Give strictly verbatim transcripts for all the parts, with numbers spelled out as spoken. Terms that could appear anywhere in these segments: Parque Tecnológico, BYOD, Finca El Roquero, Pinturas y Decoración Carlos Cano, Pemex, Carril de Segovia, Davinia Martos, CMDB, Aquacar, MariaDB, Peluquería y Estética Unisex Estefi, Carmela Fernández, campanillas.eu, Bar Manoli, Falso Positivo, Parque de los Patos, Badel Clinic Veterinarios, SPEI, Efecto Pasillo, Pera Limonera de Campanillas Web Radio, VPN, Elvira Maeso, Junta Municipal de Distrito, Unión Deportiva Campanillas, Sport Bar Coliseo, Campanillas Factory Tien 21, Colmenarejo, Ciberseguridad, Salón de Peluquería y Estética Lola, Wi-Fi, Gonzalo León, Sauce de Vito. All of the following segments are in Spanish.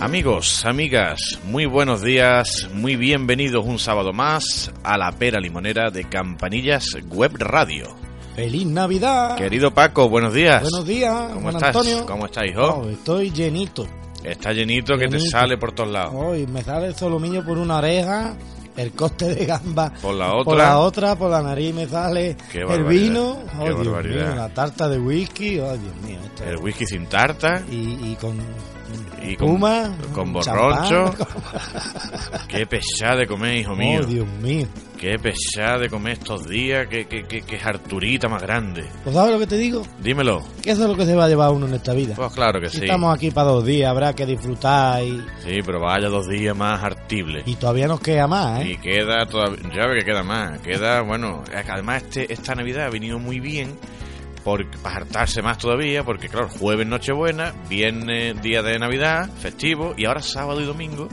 Amigos, amigas, muy buenos días, muy bienvenidos un sábado más a la Pera Limonera de Campanillas Web Radio. ¡Feliz Navidad! Querido Paco, buenos días. Buenos días, ¿cómo estás? Antonio. ¿Cómo estás, hijo? No, estoy llenito. Está llenito, llenito, que te sale por todos lados. Hoy me sale el solomiño por una oreja, el coste de gamba por la otra, por la, otra, por la nariz me sale el vino, oh, Dios mío, la tarta de whisky, oh, Dios mío. Esto... El whisky sin tarta. Y, y con... Y con, Puma, con borrocho. Champán. Qué pesada de comer, hijo mío. Oh, Dios mío. Qué pesada de comer estos días. Qué, qué, qué, qué harturita más grande. ¿Pues sabes lo que te digo? Dímelo. Que eso es lo que se va a llevar uno en esta vida. Pues claro que sí. Estamos aquí para dos días, habrá que disfrutar y... Sí, pero vaya dos días más hartibles. Y todavía nos queda más, ¿eh? Y queda todavía... Ya ve que queda más. Queda, bueno... Además, este, esta Navidad ha venido muy bien... Por, para hartarse más todavía, porque claro, jueves Nochebuena, viernes día de Navidad, festivo, y ahora sábado y domingo,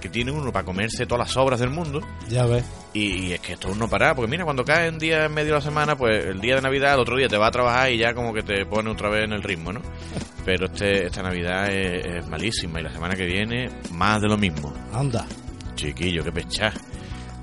que tiene uno para comerse todas las sobras del mundo. Ya ves. Y, y es que esto no para, porque mira, cuando cae un día en medio de la semana, pues el día de Navidad, el otro día te va a trabajar y ya como que te pone otra vez en el ritmo, ¿no? Pero este esta Navidad es, es malísima, y la semana que viene, más de lo mismo. Anda. Chiquillo, qué pechá.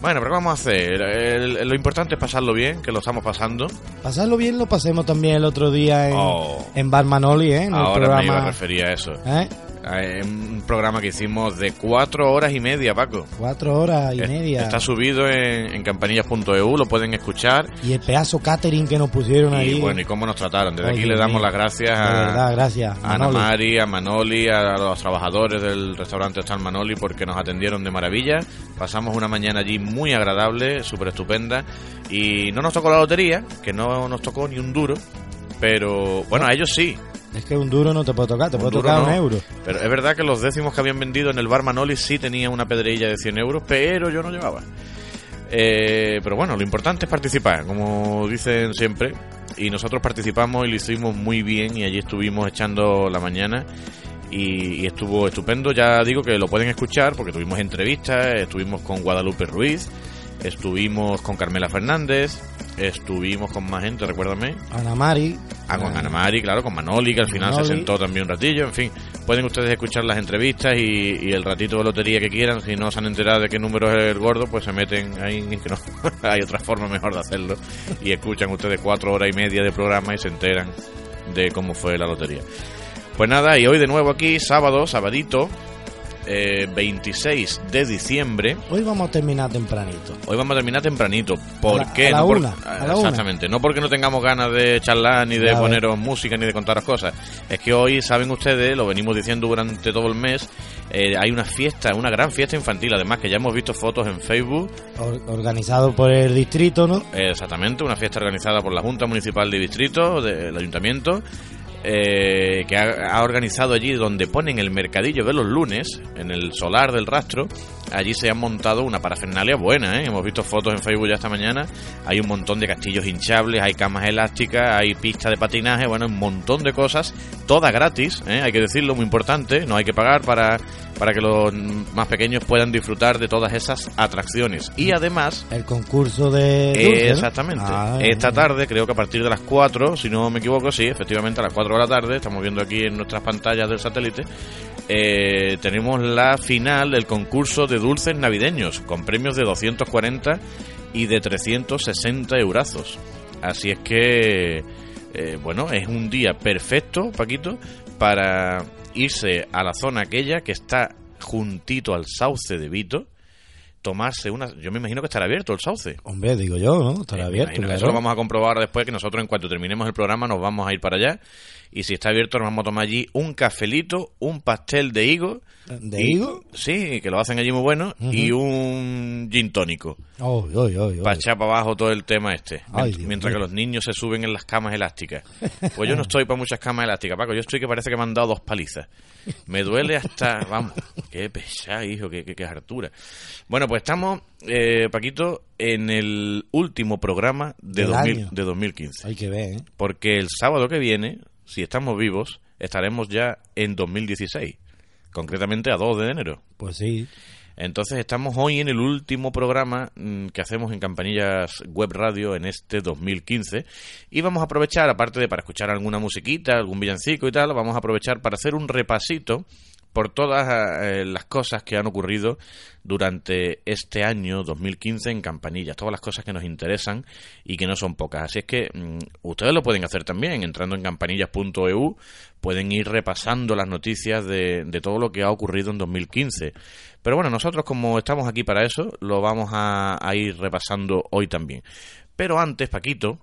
Bueno, pero vamos a hacer, el, el, lo importante es pasarlo bien, que lo estamos pasando. Pasarlo bien lo pasemos también el otro día en, oh. en Bar Manoli, ¿eh? En ahora el programa... me iba a referir a eso. ¿Eh? A un programa que hicimos de cuatro horas y media, Paco. Cuatro horas y es, media. Está subido en, en campanillas punto e u, lo pueden escuchar. Y el pedazo catering que nos pusieron y, ahí. Y bueno, y cómo nos trataron. Desde Ay, aquí le damos las gracias a, verdad, gracias a Ana Mari, a Manoli, a los trabajadores del restaurante Star Manoli, porque nos atendieron de maravilla. Pasamos una mañana allí muy agradable, súper estupenda. Y no nos tocó la lotería, que no nos tocó ni un duro. Pero bueno, a ellos sí. Es que un duro no te puede tocar, te puede tocar un euro. Pero es verdad que los décimos que habían vendido en el Bar Manoli sí tenía una pedrilla de cien euros, pero yo no llevaba. Eh, pero bueno, lo importante es participar, como dicen siempre. Y nosotros participamos y lo hicimos muy bien y allí estuvimos echando la mañana. Y, y estuvo estupendo, ya digo que lo pueden escuchar porque tuvimos entrevistas, estuvimos con Guadalupe Ruiz, estuvimos con Carmela Fernández... Estuvimos con más gente, recuérdame. Ana Mari. Ah, con Ana Mari, claro, con Manoli, que al final Manoli. Se sentó también un ratillo. En fin, pueden ustedes escuchar las entrevistas y, y el ratito de lotería que quieran. Si no se han enterado de qué número es el gordo, pues se meten ahí. Que no, hay otra forma mejor de hacerlo. Y escuchan ustedes cuatro horas y media de programa y se enteran de cómo fue la lotería. Pues nada, y hoy de nuevo aquí, sábado, sabadito. Eh, veintiséis de diciembre. Hoy vamos a terminar tempranito. Hoy vamos a terminar tempranito. ¿Por a la, qué? A la no por, una, a la exactamente. Una. No porque no tengamos ganas de charlar, ni de ya poneros ves. música, ni de contaros cosas. Es que hoy, saben ustedes, lo venimos diciendo durante todo el mes, eh, hay una fiesta, una gran fiesta infantil. Además que ya hemos visto fotos en Facebook. Or, organizado por el distrito, ¿no? Eh, exactamente, una fiesta organizada por la Junta Municipal de Distrito, del Ayuntamiento. Eh, que ha, ha organizado allí donde ponen el mercadillo de los lunes, en el solar del rastro. Allí se han montado una parafernalia buena, ¿eh? Hemos visto fotos en Facebook ya esta mañana. Hay un montón de castillos hinchables, hay camas elásticas, hay pistas de patinaje, bueno, un montón de cosas, todas gratis, ¿eh? Hay que decirlo, muy importante, no hay que pagar para, para que los más pequeños puedan disfrutar de todas esas atracciones. Y además... El concurso de... Dulce, eh, exactamente. Ah, esta tarde, creo que a partir de las cuatro, si no me equivoco, sí, efectivamente a las cuatro de la tarde, estamos viendo aquí en nuestras pantallas del satélite, eh, tenemos la final del concurso de dulces navideños, con premios de doscientos cuarenta y de trescientos sesenta eurazos. Así es que, eh, bueno, es un día perfecto, Paquito, para irse a la zona aquella que está juntito al Sauce de Vito, tomarse unas... Yo me imagino que estará abierto el Sauce. Hombre, digo yo, ¿no? Estará eh, abierto. Claro. Eso lo vamos a comprobar después, que nosotros en cuanto terminemos el programa nos vamos a ir para allá. Y si está abierto nos vamos a tomar allí un cafelito, un pastel de higo. ¿De y, higo? Sí, que lo hacen allí muy bueno. Uh-huh. Y un gin tónico. Oh, oh, oh, oh. Para echar para abajo todo el tema este. Ay, Mient- Dios mientras Dios. Que los niños se suben en las camas elásticas. Pues yo no estoy para muchas camas elásticas, Paco. Yo estoy que parece que me han dado dos palizas. Me duele hasta... Vamos, qué pesado, hijo, qué, qué, qué hartura. Bueno, pues estamos, eh, Paquito, en el último programa de, dos mil, de dos mil quince. Hay que ver, ¿eh? Porque el sábado que viene, si estamos vivos, estaremos ya en dos mil dieciséis, concretamente a dos de enero. Pues sí. Entonces estamos hoy en el último programa mmm, que hacemos en Campanillas Web Radio en este dos mil quince, y vamos a aprovechar, aparte de para escuchar alguna musiquita, algún villancico y tal, vamos a aprovechar para hacer un repasito por todas eh, las cosas que han ocurrido durante este año dos mil quince en Campanillas, todas las cosas que nos interesan y que no son pocas. Así es que mmm, ustedes lo pueden hacer también, entrando en campanillas punto e u, pueden ir repasando las noticias de, de todo lo que ha ocurrido en dos mil quince. Pero bueno, nosotros como estamos aquí para eso, lo vamos a, a ir repasando hoy también. Pero antes, Paquito...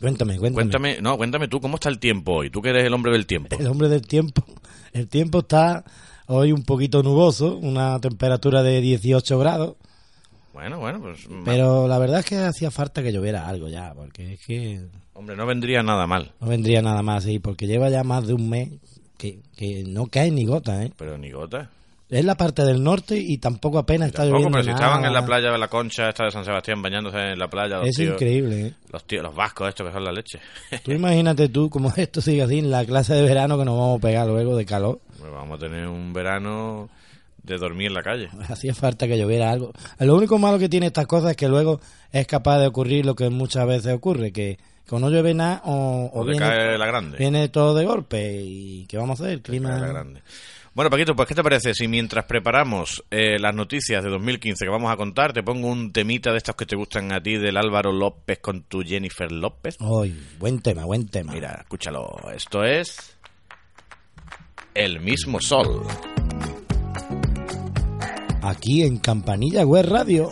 Cuéntame, cuéntame. Cuéntame, no, cuéntame tú, ¿cómo está el tiempo hoy? Tú que eres el hombre del tiempo. El hombre del tiempo. El tiempo está hoy un poquito nuboso, una temperatura de dieciocho grados. Bueno, bueno, pues... Pero la verdad es que hacía falta que lloviera algo ya, porque es que... Hombre, no vendría nada mal. No vendría nada mal, sí, porque lleva ya más de un mes que, que no cae ni gota, ¿eh? Pero ni gota... Es la parte del norte y tampoco apenas y tampoco, está lloviendo pero si nada. Estaban en la playa de la Concha, esta de San Sebastián, bañándose en la playa. Los es tíos, increíble, ¿eh? Los tíos, los vascos estos que son la leche. Tú imagínate tú cómo esto sigue así en la clase de verano que nos vamos a pegar luego de calor. Pues vamos a tener un verano de dormir en la calle. Hacía falta que lloviera algo. Lo único malo que tiene estas cosas es que luego es capaz de ocurrir lo que muchas veces ocurre, que cuando no llueve nada o, o, o viene, cae la grande. Viene todo de golpe y ¿qué vamos a hacer? El clima... Cae la grande. Bueno, Paquito, pues ¿qué te parece si mientras preparamos eh, las noticias de dos mil quince que vamos a contar, te pongo un temita de estos que te gustan a ti, del Álvaro López con tu Jennifer López? ¡Ay, buen tema, buen tema! Mira, escúchalo. Esto es... El mismo sol. Aquí en Campanilla Web Radio.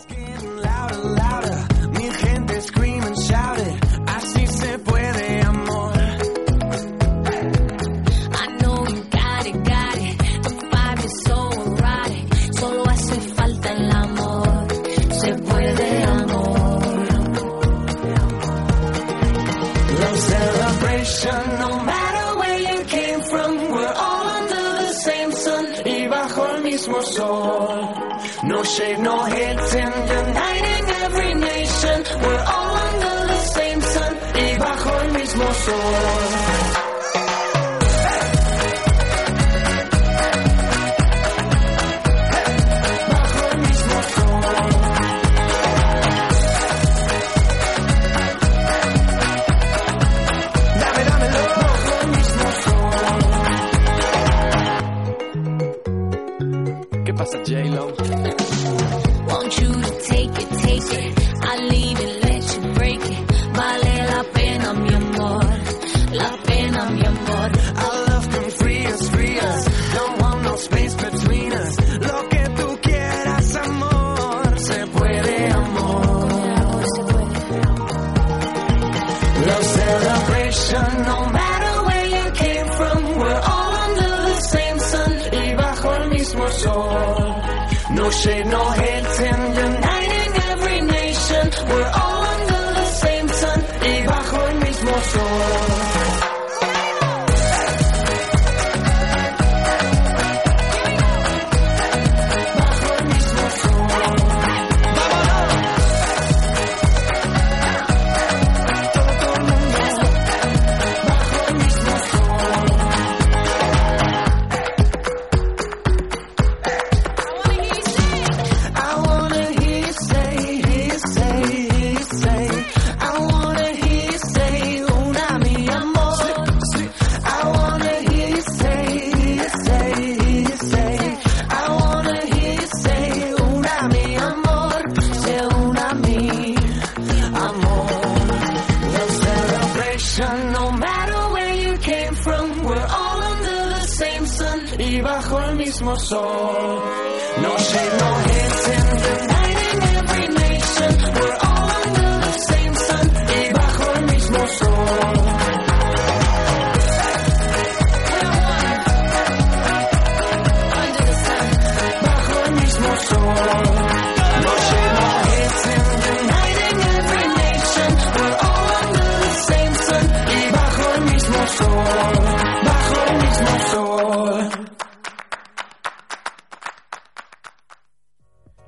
No shade, no hating, uniting every nation. We're all under the same sun y bajo el mismo sol. J-Lo. Want you to take it, take it. I'll leave it, let you break it. Vale la pena, mi amor. La pena, mi amor. Our love can free us, free us. Don't want no space between us. Lo que tú quieras, amor. Se puede, amor. Se puede. Love celebration, no matter where you came from. We're all under the same sun. Y bajo el mismo sol. No shade, no hating, uniting every nation. We're all under the same sun y bajo el mismo sol.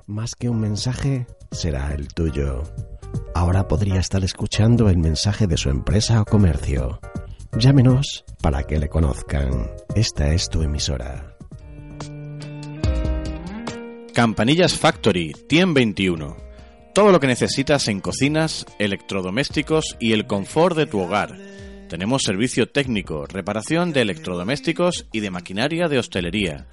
Más que un mensaje, será el tuyo. Ahora podría estar escuchando el mensaje de su empresa o comercio. Llámenos para que le conozcan. Esta es tu emisora. Campanillas Factory Tien veintiuno. Todo lo que necesitas en cocinas, electrodomésticos y el confort de tu hogar. Tenemos servicio técnico, reparación de electrodomésticos y de maquinaria de hostelería.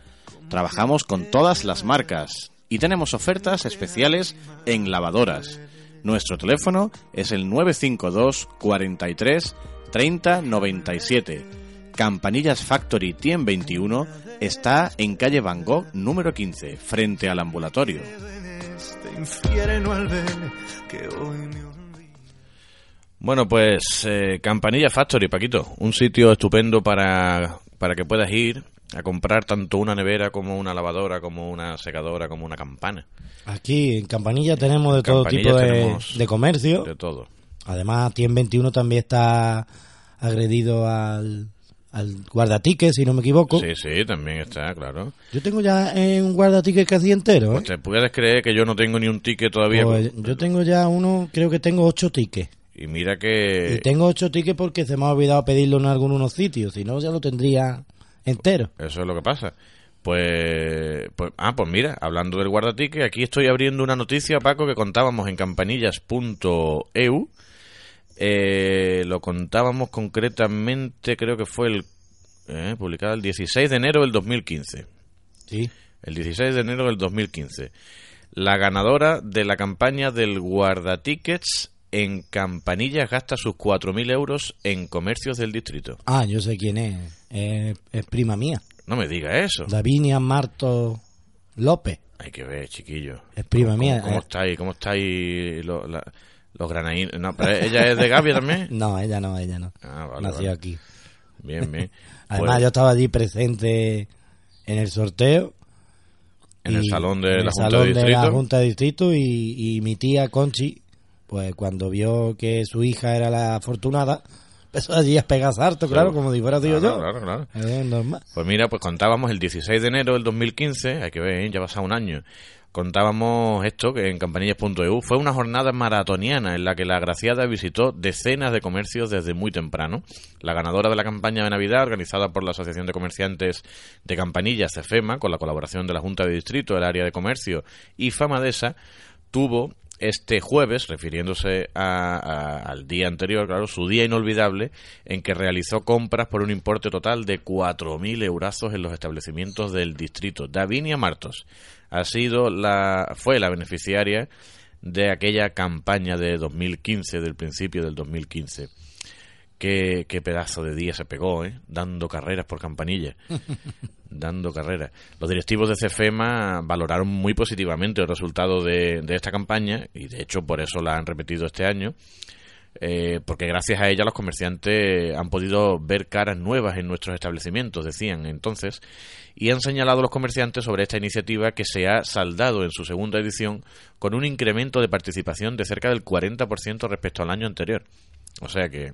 Trabajamos con todas las marcas. Y tenemos ofertas especiales en lavadoras. Nuestro teléfono es el nueve cinco dos cuarenta y tres treinta noventa y siete. Campanillas Factory Tien veintiuno está en calle Van Gogh número quince, frente al ambulatorio. Bueno, pues eh, Campanillas Factory, Paquito, un sitio estupendo para, para que puedas ir a comprar tanto una nevera como una lavadora, como una secadora, como una campana. Aquí en Campanillas tenemos de todo tipo de, de comercio. De todo. Además, Tien veintiuno también está agredido al, al guardatique, si no me equivoco. Sí, sí, también está, claro. Yo tengo ya eh, un guardatique casi entero, ¿eh? Pues te pudieras creer que yo no tengo ni un ticket todavía. Pues, yo tengo ya uno, creo que tengo ocho tickets. Y mira que... Y tengo ocho tickets porque se me ha olvidado pedirlo en algunos sitios, si no ya lo tendría... entero. Eso es lo que pasa. Pues, pues ah, pues mira, hablando del guardatique, aquí estoy abriendo una noticia, Paco, que contábamos en campanillas punto e u. Eh, lo contábamos concretamente, creo que fue el eh, publicado el dieciséis de enero del dos mil quince. Sí. El dieciséis de enero del dos mil quince. La ganadora de la campaña del guardatickets en Campanillas gasta sus cuatro mil euros en comercios del distrito. Ah, yo sé quién es. Eh, es prima mía. No me diga eso. Davinia Martos López. Hay que ver, chiquillo. Es prima ¿Cómo, mía. ¿Cómo, cómo eh. estáis? ¿Cómo estáis lo, la, los granaínos? No, pero ¿ella es de Gavia también? No, ella no, ella no. Ah, vale, nació vale. aquí. Bien, bien. Además, pues, yo estaba allí presente en el sorteo. En el salón de, en la, el Junta salón de, de la Junta de Distrito. Y, y mi tía Conchi, pues cuando vio que su hija era la afortunada... Eso allí es pegar sarto, claro, claro, como si fuera digo claro, yo. Claro, claro, claro. Es normal. Pues mira, pues contábamos el dieciséis de enero del dos mil quince, hay que ver, ¿eh? Ya ha pasado un año. Contábamos esto, que en campanillas punto e u fue una jornada maratoniana en la que la agraciada visitó decenas de comercios desde muy temprano. La ganadora de la campaña de Navidad, organizada por la Asociación de Comerciantes de Campanillas, CEFEMA, con la colaboración de la Junta de Distrito, el Área de Comercio y Famadesa, tuvo... este jueves, refiriéndose a, a, al día anterior, claro, su día inolvidable, en que realizó compras por un importe total de cuatro mil eurazos en los establecimientos del distrito. Davinia Martos ha sido la fue la beneficiaria de aquella campaña de dos mil quince, del principio del dos mil quince. Qué, qué pedazo de día se pegó, ¿eh? Dando carreras por Campanillas. Dando carreras. Los directivos de CEFEMA valoraron muy positivamente el resultado de, de esta campaña y, de hecho, por eso la han repetido este año, eh, porque gracias a ella los comerciantes han podido ver caras nuevas en nuestros establecimientos, decían entonces, y han señalado a los comerciantes sobre esta iniciativa que se ha saldado en su segunda edición con un incremento de participación de cerca del cuarenta por ciento respecto al año anterior. O sea que...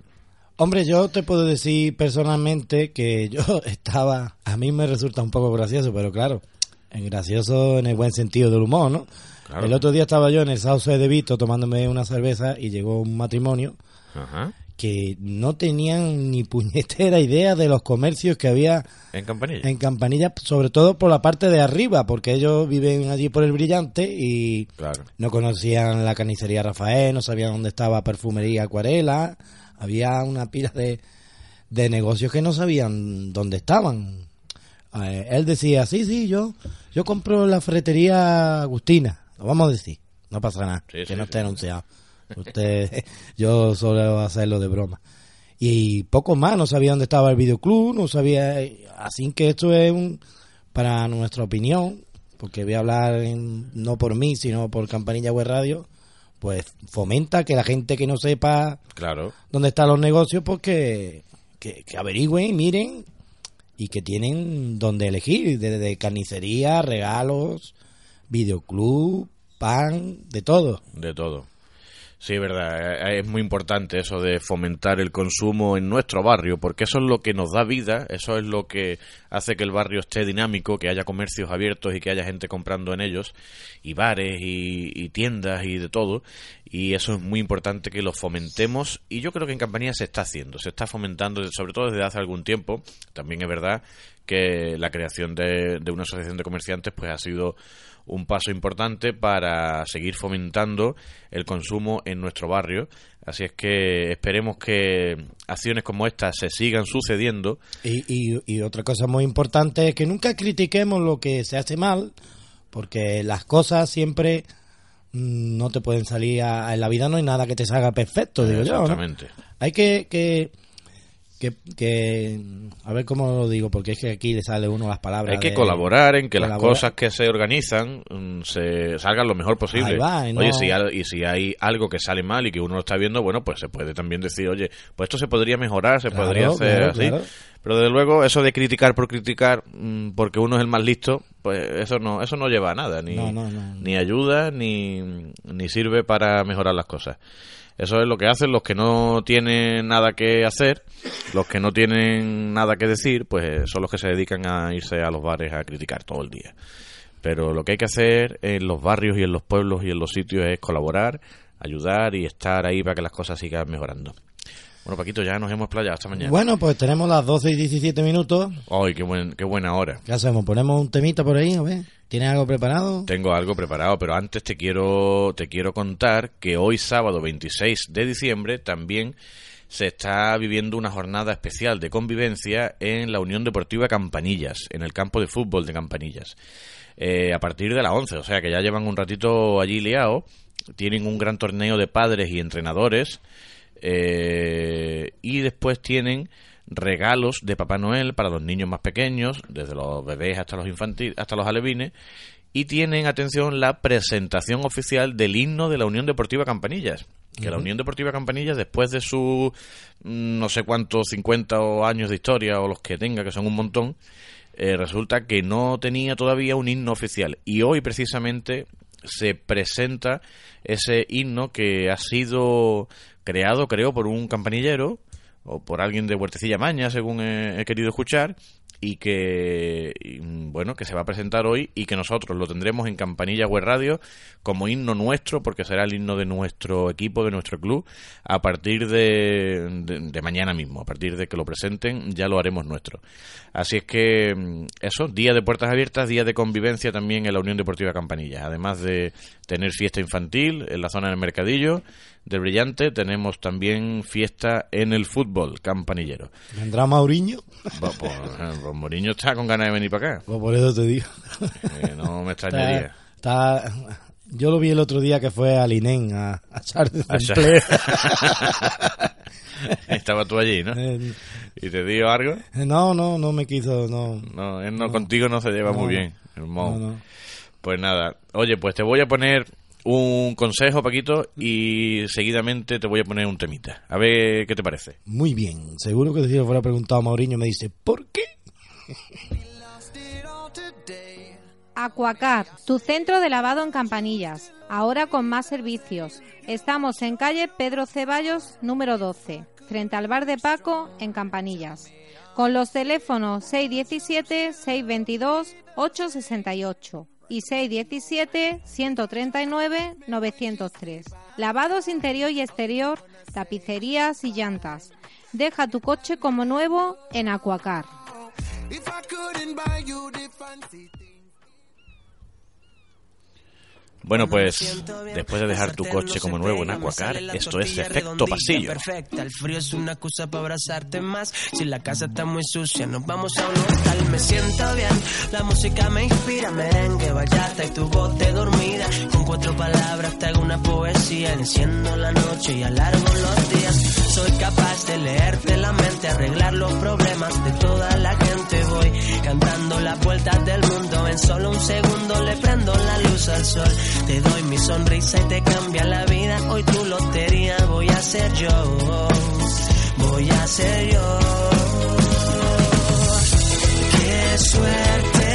Hombre, yo te puedo decir personalmente que yo estaba... A mí me resulta un poco gracioso, pero claro, gracioso en el buen sentido del humor, ¿no? Claro. El otro día estaba yo en el Sauce de Vito tomándome una cerveza y llegó un matrimonio. Ajá. Que no tenían ni puñetera idea de los comercios que había en Campanillas. En Campanillas, sobre todo por la parte de arriba, porque ellos viven allí por El Brillante y claro, no conocían la Carnicería Rafael, no sabían dónde estaba Perfumería Acuarela... Había una pila de, de negocios que no sabían dónde estaban. Eh, él decía, sí, sí, yo yo compro la ferretería Agustina. Lo vamos a decir, no pasa nada, sí, que sí, no esté sí, anunciado. Sí. Usted, yo suelo hacerlo de broma. Y poco más, no sabía dónde estaba el videoclub, no sabía... Así que esto es, un para nuestra opinión, porque voy a hablar en, no por mí, sino por Campanillas Web Radio, pues fomenta que la gente que no sepa claro dónde están los negocios, pues que, que, que averigüen, miren, y que tienen donde elegir, desde carnicería, regalos, videoclub, pan, de todo. De todo. Sí, es verdad, es muy importante eso de fomentar el consumo en nuestro barrio, porque eso es lo que nos da vida, eso es lo que hace que el barrio esté dinámico, que haya comercios abiertos y que haya gente comprando en ellos, y bares y, y tiendas y de todo, y eso es muy importante que lo fomentemos, y yo creo que en Campanillas se está haciendo, se está fomentando, sobre todo desde hace algún tiempo. También es verdad que la creación de, de una asociación de comerciantes pues ha sido un paso importante para seguir fomentando el consumo en nuestro barrio. Así es que esperemos que acciones como estas se sigan sucediendo. Y, y, y otra cosa muy importante es que nunca critiquemos lo que se hace mal, porque las cosas siempre no te pueden salir a, a, en la vida no hay nada que te salga perfecto, digo yo, ¿no? Exactamente. Hay que... que Que, que a ver cómo lo digo, porque es que aquí le sale uno las palabras. Hay que de, colaborar en que colaborar. Las cosas que se organizan se salgan lo mejor posible. Ahí va, y no... Oye, si hay, y si hay algo que sale mal y que uno lo está viendo, bueno, pues se puede también decir, oye, pues esto se podría mejorar, se claro, podría hacer claro, así. Claro. Pero desde luego eso de criticar por criticar, porque uno es el más listo, pues eso no eso no lleva a nada, ni, no, no, no, ni ayuda, ni, ni sirve para mejorar las cosas. Eso es lo que hacen los que no tienen nada que hacer, los que no tienen nada que decir, pues son los que se dedican a irse a los bares a criticar todo el día. Pero lo que hay que hacer en los barrios y en los pueblos y en los sitios es colaborar, ayudar y estar ahí para que las cosas sigan mejorando. Bueno, Paquito, ya nos hemos playado esta mañana. Bueno, pues tenemos las doce y diecisiete minutos. Ay, qué buen, qué buena hora. ¿Qué hacemos? ¿Ponemos un temita por ahí? A ver. ¿Tienes algo preparado? Tengo algo preparado, pero antes te quiero te quiero contar que hoy, sábado veintiséis de diciembre, también se está viviendo una jornada especial de convivencia en la Unión Deportiva Campanillas, en el campo de fútbol de Campanillas, eh, a partir de las once, o sea que ya llevan un ratito allí liado. Tienen un gran torneo de padres y entrenadores, eh, y después tienen regalos de Papá Noel para los niños más pequeños, desde los bebés hasta los infantiles, hasta los alevines, y tienen, atención, la presentación oficial del himno de la Unión Deportiva Campanillas, que uh-huh. la Unión Deportiva Campanillas, después de sus no sé cuántos cincuenta años de historia, o los que tenga, que son un montón, eh, resulta que no tenía todavía un himno oficial, y hoy precisamente se presenta ese himno que ha sido creado, creo, por un campanillero o por alguien de Huertecilla Maña, según he, he querido escuchar, y que, y, bueno, que se va a presentar hoy y que nosotros lo tendremos en Campanillas Web Radio como himno nuestro, porque será el himno de nuestro equipo, de nuestro club, a partir de, de, de mañana mismo, a partir de que lo presenten, ya lo haremos nuestro. Así es que, eso, día de puertas abiertas, día de convivencia también en la Unión Deportiva Campanillas, además de tener fiesta infantil en la zona del Mercadillo del Brillante, tenemos también fiesta en el fútbol campanillero. ¿Vendrá Mauriño? Pues, pues, pues Mauriño está con ganas de venir para acá. Pues por eso te digo. Eh, no me extrañaría. Está, está, yo lo vi el otro día que fue al I N E M a, a echar desempleo. Estaba tú allí, ¿no? El, ¿Y te dio algo? No, no, no me quiso. No, no, él no, no contigo no se lleva no, muy bien. No, no. Pues nada. Oye, pues te voy a poner un consejo, Paquito, y seguidamente te voy a poner un temita. A ver qué te parece. Muy bien. Seguro que si le fuera preguntado a Mauriño me dice, ¿por qué? Aquacar, tu centro de lavado en Campanillas. Ahora con más servicios. Estamos en calle Pedro Ceballos, número doce, frente al bar de Paco, en Campanillas. Con los teléfonos seis diecisiete, seis veintidós, ocho sesenta y ocho. Y seis diecisiete, ciento treinta y nueve, novecientos tres. Lavados interior y exterior, tapicerías y llantas. Deja tu coche como nuevo en Aquacar. Bueno, pues después de dejar tu coche como nuevo en Aquacar, esto es Efecto Pasillo. Perfecta, el frío es una excusa para abrazarte más. Si la casa está muy sucia, nos vamos a un hotel. Me siento bien, la música me inspira. Merengue, bachata y tu voz de dormida. Con cuatro palabras te hago una poesía. día, enciendo la noche y alargo los días. Soy capaz de leerte la mente, arreglar los problemas de toda la gente. Voy cantando las vueltas del mundo, en solo un segundo le prendo la luz al sol. Te doy mi sonrisa y te cambia la vida. Hoy tu lotería voy a ser yo, voy a ser yo. ¡Qué suerte!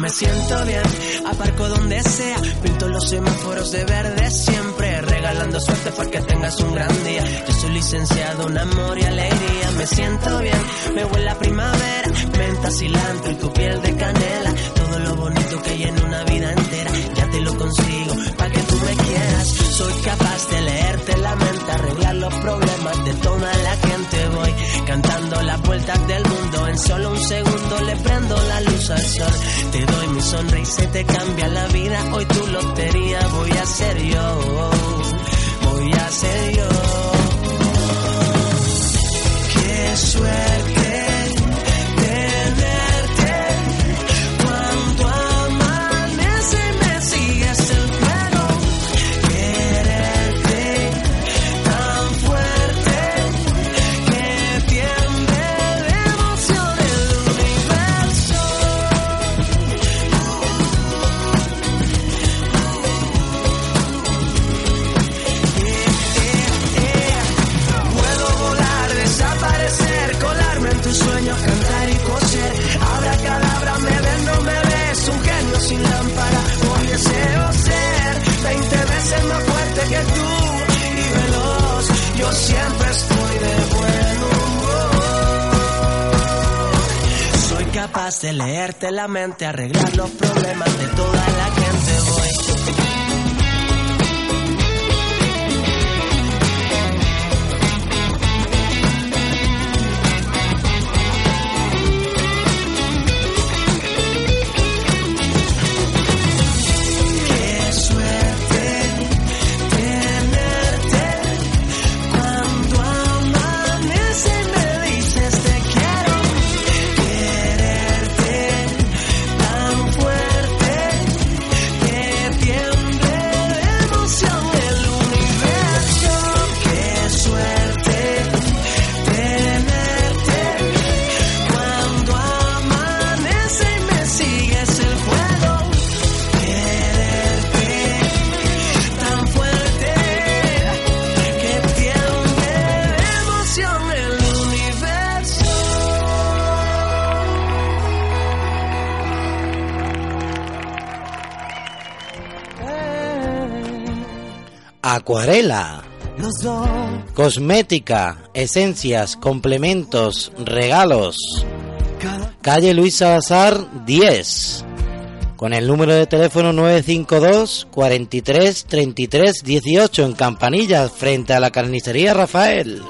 Me siento bien, aparco donde sea, pinto los semáforos de verde siempre, regalando suerte porque tengas un gran día. Yo soy licenciado en amor y alegría. Me siento bien, me huele a primavera, menta, cilantro y tu piel de canela. Todo lo bonito que hay en una vida entera, ya te lo consigo pa' que tú me quieras. Soy capaz de leerte la mente, arreglar los problemas de toda la gente. Voy cantando las vueltas del mundo, en solo un segundo le prendo la luz al sol. Te doy mi sonrisa y te cambia la vida. Hoy tu lotería voy a ser yo, voy a ser yo. ¡Qué suerte! Capaz de leerte la mente, arreglar los problemas de toda la gente. Voy. Qué suerte tenerte. Cuando amanece me dices te quiero. Acuarela, cosmética, esencias, complementos, regalos. Calle Luis Salazar diez, con el número de teléfono nueve cinco dos cuarenta y tres treinta y tres dieciocho, en Campanillas, frente a la Carnicería Rafael.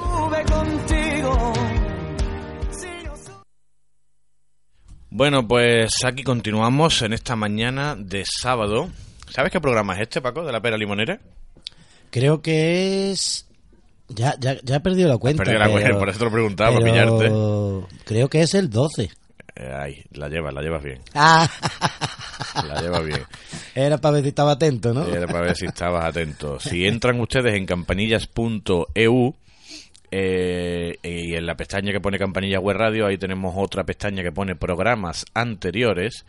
Bueno, pues aquí continuamos en esta mañana de sábado. ¿Sabes qué programa es este, Paco, de la Pera Limonera? Creo que es... Ya, ya, ya he perdido la cuenta. Perdí la cuenta, por eso te lo preguntaba, para pillarte. Creo que es el doce. Ay, la llevas, la llevas bien. Ah. La llevas bien. Era para ver si estabas atento, ¿no? Era para ver si estabas atento. Si entran ustedes en campanillas punto e u eh, y en la pestaña que pone Campanillas Web Radio, ahí tenemos otra pestaña que pone programas anteriores...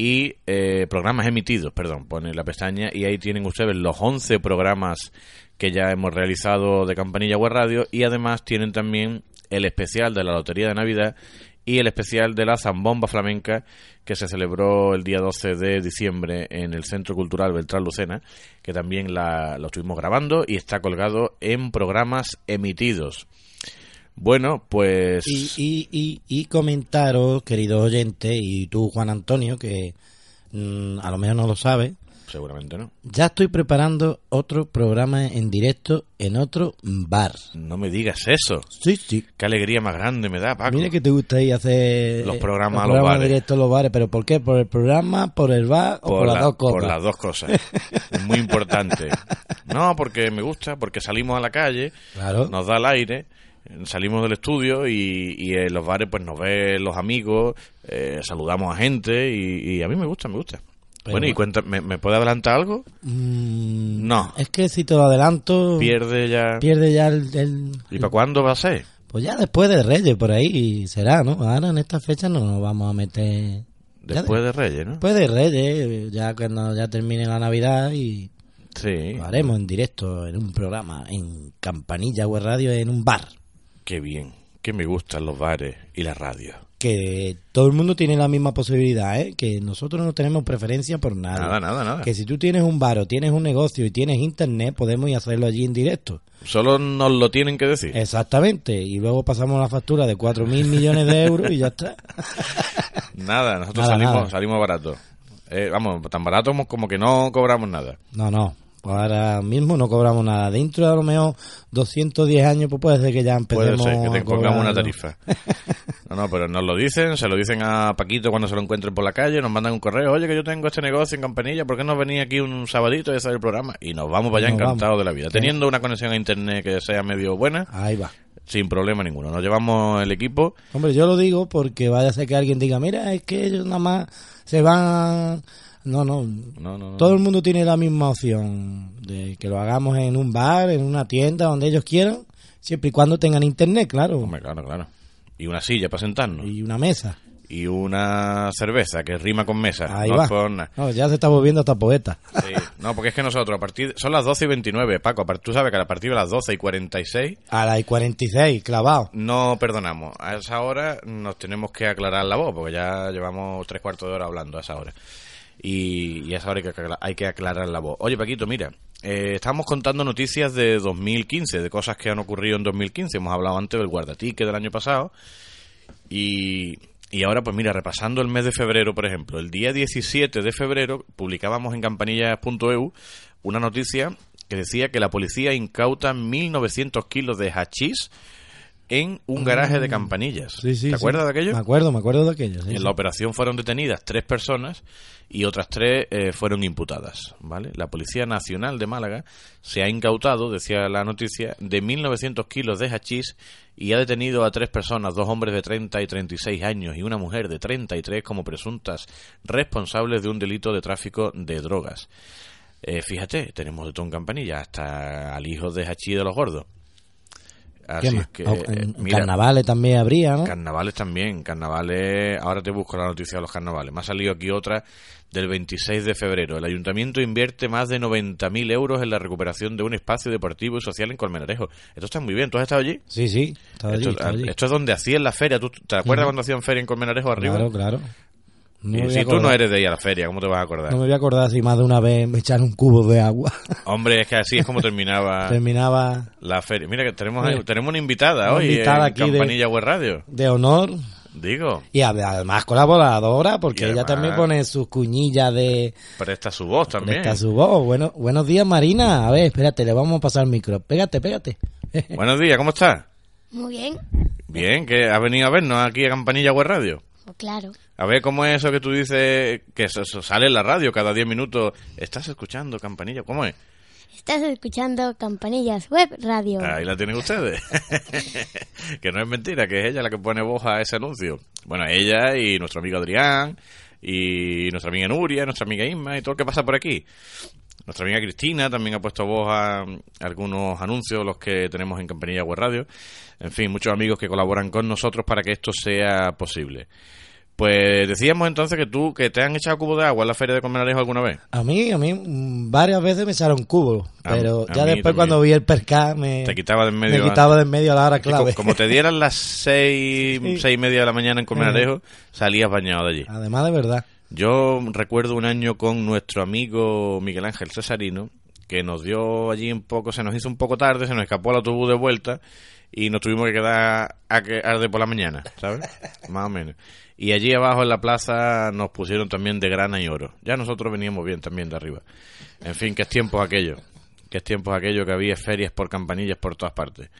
y eh, programas emitidos, perdón, ponen la pestaña y ahí tienen ustedes los once programas que ya hemos realizado de Campanilla Web Radio, y además tienen también el especial de la Lotería de Navidad y el especial de la Zambomba Flamenca que se celebró el día doce de diciembre en el Centro Cultural Beltrán Lucena, que también la, lo estuvimos grabando y está colgado en programas emitidos. Bueno, pues... Y, y, y, y comentaros, queridos oyentes, y tú, Juan Antonio, que mm, a lo mejor no lo sabes, Seguramente no. Ya estoy preparando otro programa en directo en otro bar. No me digas eso. Sí, sí. Qué alegría más grande me da, Paco. Mira que te gusta ir a hacer los programas, los programas a los bares. Los directos a los bares. ¿Pero por qué? ¿Por el programa, por el bar por o por la, las dos cosas? Por las dos cosas. Es muy importante. No, porque me gusta, porque salimos a la calle, claro, nos da el aire, salimos del estudio y, y en los bares pues nos ven los amigos, eh, saludamos a gente y, y a mí me gusta, me gusta. Bueno, y cuéntame, ¿me, ¿me puede adelantar algo? Mm, no. Es que si te lo adelanto... Pierde ya... Pierde ya el... el ¿Y el... para cuándo va a ser? Pues ya después de Reyes, por ahí será, ¿no? Ahora en esta fecha no nos vamos a meter... Después de, de Reyes, ¿no? Después de Reyes, ya cuando ya termine la Navidad y... Sí. Lo haremos en directo, en un programa, en Campanillas Web Radio, en un bar. Qué bien, que me gustan los bares y la radio. Que todo el mundo tiene la misma posibilidad, ¿eh? Que nosotros no tenemos preferencia por nada. Nada, nada, nada. Que si tú tienes un bar o tienes un negocio y tienes internet, podemos ir a hacerlo allí en directo. Solo nos lo tienen que decir. Exactamente. Y luego pasamos la factura de cuatro mil millones de euros y ya está. Nada, nosotros nada, salimos nada. salimos baratos. Eh, vamos, tan baratos como que no cobramos nada. No, no. Ahora mismo no cobramos nada. Dentro de a lo mejor doscientos diez años, pues puede ser que ya empecemos. Puede ser que te colgamos una tarifa. No, no, pero nos lo dicen, se lo dicen a Paquito cuando se lo encuentren por la calle, nos mandan un correo, oye, que yo tengo este negocio en Campanillas, ¿por qué no venís aquí un sabadito y hacer el programa? Y nos vamos para allá encantados de la vida, teniendo una conexión a internet que sea medio buena. Ahí va. Sin problema ninguno, nos llevamos el equipo. Hombre, yo lo digo porque vaya a ser que alguien diga, mira, es que ellos nada más se van... No no. No, no, no, todo el mundo tiene la misma opción de que lo hagamos en un bar, en una tienda, donde ellos quieran, siempre y cuando tengan internet, claro. Hombre, claro, claro. Y una silla para sentarnos. Y una mesa. Y una cerveza que rima con mesa. Ahí no va. Con... No, ya se está volviendo hasta poeta. Sí. No, porque es que nosotros, a partir... Son las doce y veintinueve, Paco. Tú sabes que a partir de las doce y cuarenta y seis... A las cuarenta y seis, clavado. No perdonamos. A esa hora nos tenemos que aclarar la voz, porque ya llevamos tres cuartos de hora hablando a esa hora. Y, y a esa hora hay que, aclarar, hay que aclarar la voz. Oye, Paquito, mira, eh, estamos contando noticias de dos mil quince, de cosas que han ocurrido en dos mil quince. Hemos hablado antes del guardatique del año pasado. Y, y ahora, pues mira, repasando el mes de febrero, por ejemplo, el día diecisiete de febrero publicábamos en campanillas punto e u una noticia que decía que la policía incauta mil novecientos kilos de hachís en un garaje de Campanillas. Sí, sí, ¿Te acuerdas sí. de aquello? Me acuerdo, me acuerdo de aquello. Sí, en sí. la operación fueron detenidas tres personas y otras tres eh, fueron imputadas, ¿vale? La Policía Nacional de Málaga se ha incautado, decía la noticia, de mil novecientos kilos de hachís y ha detenido a tres personas, dos hombres de treinta y treinta y seis años y una mujer de treinta y tres como presuntas responsables de un delito de tráfico de drogas. Eh, fíjate, tenemos de todo en Campanillas, hasta al hijo de hachís de los gordos. Así es que, eh, mira, carnavales también habría, ¿no? Carnavales también, carnavales... Ahora te busco la noticia de los carnavales. Me ha salido aquí otra del veintiséis de febrero. El ayuntamiento invierte más de noventa mil euros en la recuperación de un espacio deportivo y social en Colmenarejo. Esto está muy bien. ¿Tú has estado allí? Sí, sí. Esto, allí, allí. Esto es donde hacían la feria. ¿Tú te acuerdas sí. cuando hacían feria en Colmenarejo arriba? Claro, claro. No y si tú no eres de ir a la feria, ¿cómo te vas a acordar? No me voy a acordar si más de una vez me echaron un cubo de agua. Hombre, es que así es como terminaba terminaba la feria. Mira que tenemos sí. tenemos una invitada una hoy invitada en aquí Campanillas Web Radio. De honor. Digo. Y además colaboradora, porque además, ella también pone sus cuñillas de... Presta su voz también. Presta su voz. Bueno, buenos días, Marina. A ver, espérate, le vamos a pasar el micro. Pégate, pégate. Buenos días, ¿cómo estás? Muy bien. Bien, que has venido a vernos aquí a Campanillas Web Radio. Claro. A ver, ¿cómo es eso que tú dices que eso, eso sale en la radio cada diez minutos? ¿Estás escuchando Campanillas? ¿Cómo es? Estás escuchando Campanillas Web Radio. Ahí la tienen ustedes. Que no es mentira, que es ella la que pone voz a ese anuncio. Bueno, ella y nuestro amigo Adrián, y nuestra amiga Nuria, nuestra amiga Isma, y todo lo que pasa por aquí. Nuestra amiga Cristina también ha puesto voz a algunos anuncios, los que tenemos en Campanillas Web Radio. En fin, muchos amigos que colaboran con nosotros para que esto sea posible. Pues decíamos entonces que tú, que te han echado cubo de agua en la feria de Colmenarejo alguna vez. A mí, a mí varias veces me echaron cubo, pero a, a ya después también. Cuando vi el percá me... Te quitaba de en medio. Me quitaba de en medio a la hora clave. Como, como te dieran las seis, sí. seis y media de la mañana en Colmenarejo, salías bañado de allí. Además de verdad. Yo recuerdo un año con nuestro amigo Miguel Ángel Cesarino, que nos dio allí un poco, se nos hizo un poco tarde, se nos escapó el autobús de vuelta y nos tuvimos que quedar a que arde por la mañana, ¿sabes? Más o menos. Y allí abajo en la plaza nos pusieron también de grana y oro. Ya nosotros veníamos bien también de arriba. En fin, que es tiempos aquello. Que es tiempos aquello que había ferias por Campanillas por todas partes.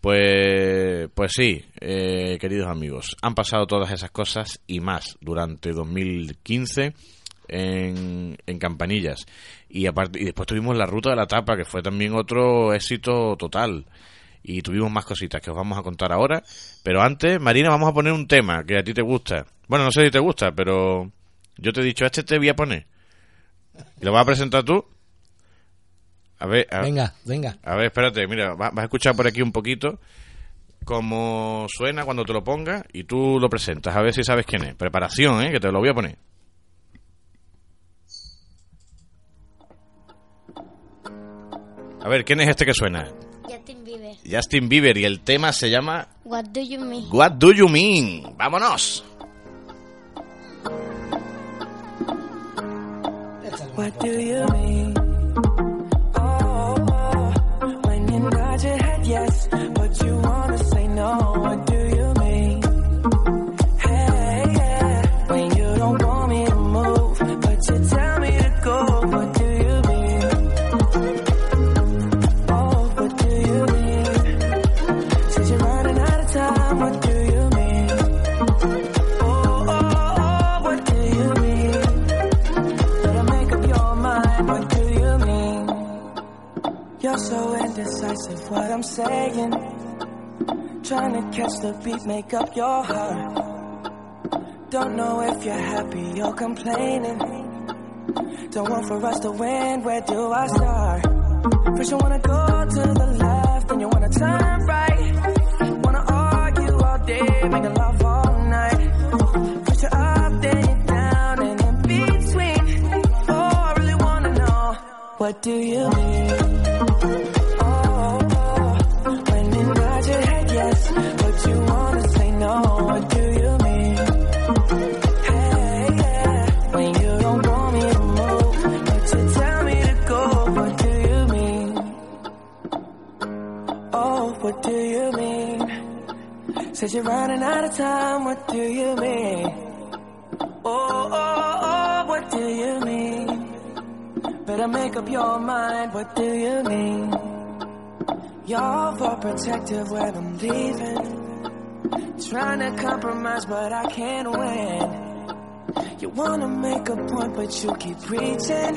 Pues, pues sí, eh, queridos amigos, han pasado todas esas cosas y más durante dos mil quince en, en Campanillas. Y, aparte, y después tuvimos la ruta de la tapa, que fue también otro éxito total. Y tuvimos más cositas que os vamos a contar ahora. Pero antes, Marina, vamos a poner un tema que a ti te gusta. Bueno, no sé si te gusta, pero yo te he dicho, este te voy a poner. ¿Lo vas a presentar tú? A ver, a, venga, venga. A ver, espérate, mira, vas a escuchar por aquí un poquito cómo suena cuando te lo pongas y tú lo presentas. A ver si sabes quién es. Preparación, ¿eh? Que te lo voy a poner. A ver, ¿quién es este que suena? Justin Bieber. Justin Bieber, y el tema se llama What Do You Mean. What Do You Mean. Vámonos. What do you mean? Oh, oh, oh. When you nod your head yes, but you wanna say no. What do you mean? Hey, yeah. When you don't want me to move, but you tell me to go. What do you mean? So indecisive, what I'm saying. Trying to catch the beat, make up your heart. Don't know if you're happy, you're complaining. Don't want for us to win, where do I start? First you wanna go to the left, then you wanna turn right. Wanna argue all day, make a love all night. First you're up, then you're down, and in between. Oh, I really wanna know, what do you mean? What do you mean? Said you're running out of time, what do you mean? Oh, oh, oh, what do you mean? Better make up your mind, what do you mean? You're overprotective when I'm leaving. Trying to compromise, but I can't win. You wanna make a point, but you keep preaching.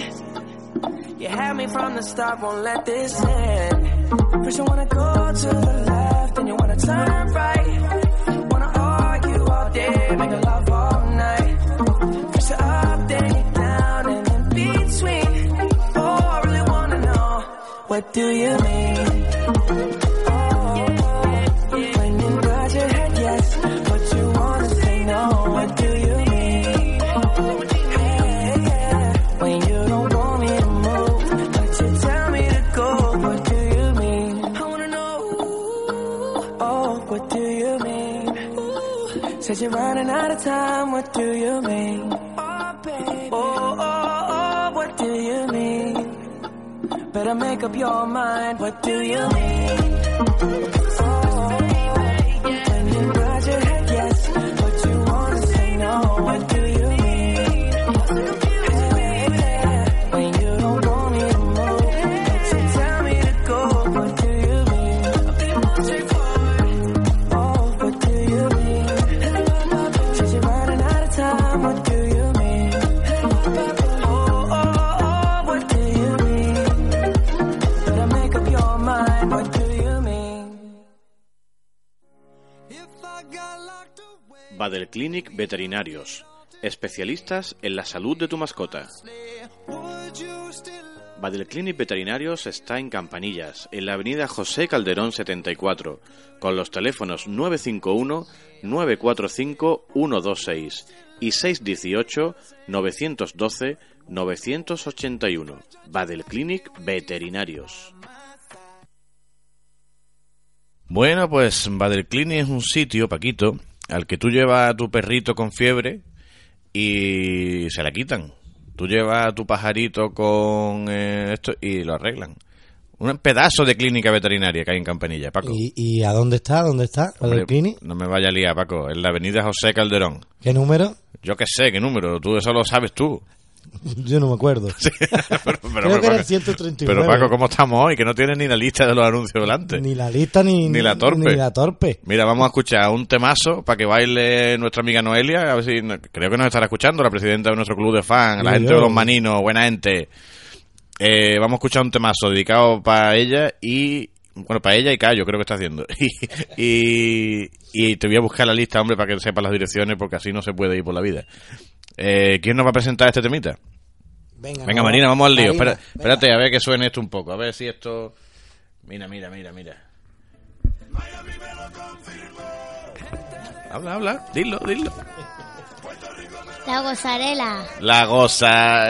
You had me from the start, won't let this end. First you wanna go to the left, then you wanna turn right. Wanna argue all day, make a love all night. First you're up, then you're down, and in between. Oh, I really wanna know, what do you mean? Said you're running out of time, what do you mean? Oh, baby. Oh, oh, oh, what do you mean? Better make up your mind, what do you mean? Oh, baby, yeah. When you nod your head yes, but you wanna say no, what do you mean? Hey, baby, when you don't want me to move, so tell me to go, what do you mean? I'll be more straightforward. Oh, what do you mean? Badel Clinic Veterinarios, especialistas en la salud de tu mascota. Badel Clinic Veterinarios está en Campanillas, en la avenida José Calderón setenta y cuatro, con los teléfonos nueve cinco uno, nueve cuatro cinco, uno dos seis y seis uno ocho, nueve uno dos, nueve ocho uno. Badel Clinic Veterinarios. Bueno, pues Badel Clinic es un sitio, Paquito, al que tú llevas a tu perrito con fiebre y se la quitan. Tú llevas a tu pajarito con eh, esto y lo arreglan. Un pedazo de clínica veterinaria que hay en Campanillas, Paco. ¿Y, y a dónde está? ¿Dónde está? Hombre, no me vaya a liar, Paco. En la avenida José Calderón. ¿Qué número? Yo qué sé, qué número. Tú eso lo sabes tú. Yo no me acuerdo. Sí, pero, pero, creo que era el ciento treinta y nueve. Pero Paco, ¿cómo estamos hoy? Que no tienes ni la lista de los anuncios delante. Ni la lista ni, ni, la torpe. ni la torpe. Mira, vamos a escuchar un temazo para que baile nuestra amiga Noelia. A ver si, creo que nos estará escuchando la presidenta de nuestro club de fans, la yo, gente yo. de los maninos, buena gente. Eh, vamos a escuchar un temazo dedicado para ella y... Bueno, para ella y Cayo, creo que está haciendo. Y, y, y te voy a buscar la lista, hombre, para que sepas las direcciones, porque así no se puede ir por la vida. Eh, ¿Quién nos va a presentar este temita? Venga, venga no, Marina, vamos al lío. Marina, Espera, espérate, a ver que suene esto un poco. A ver si esto... Mira, mira, mira, mira. Habla, habla. Dilo, dilo. La gozarela. La goza...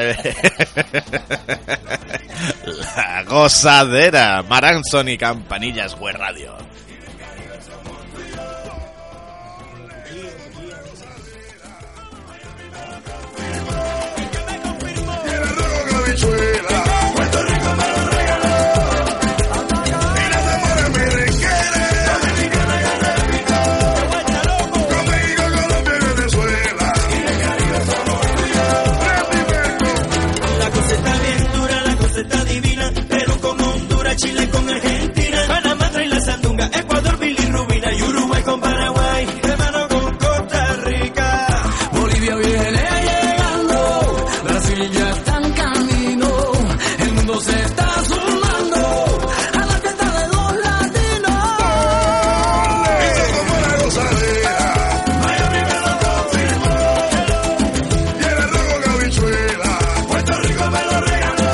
La gozadera. Maranzón y Campanillas Web Radio. Chile con Argentina, Panamá trae la sandunga, Ecuador bilirrubina y Uruguay con Paraguay, hermano con Costa Rica. Bolivia viene llegando, Brasil ya está en camino, el mundo se está sumando a la fiesta de los latinos. Eso como la gozadera, Miami me lo confirmó, y el arroz con habichuela, Puerto Rico me lo regaló.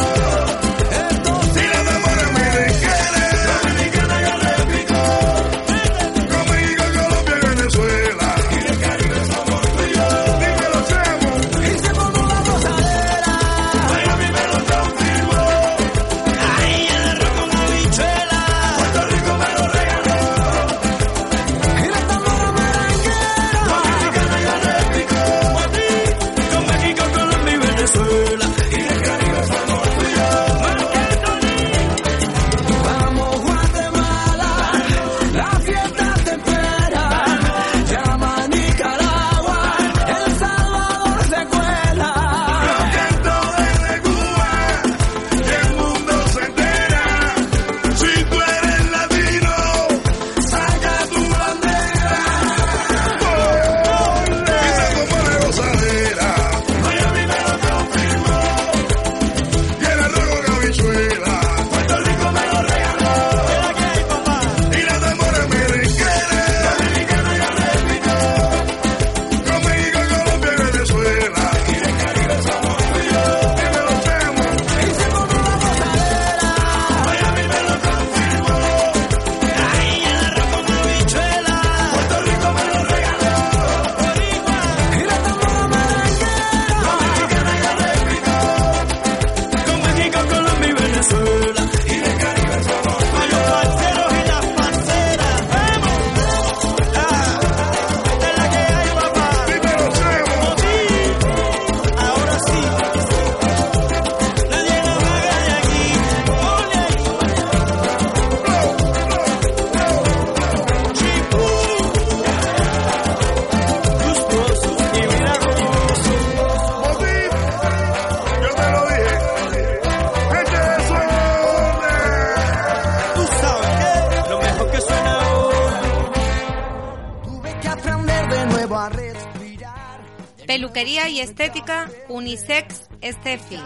Peluquería y Estética Unisex Estefi.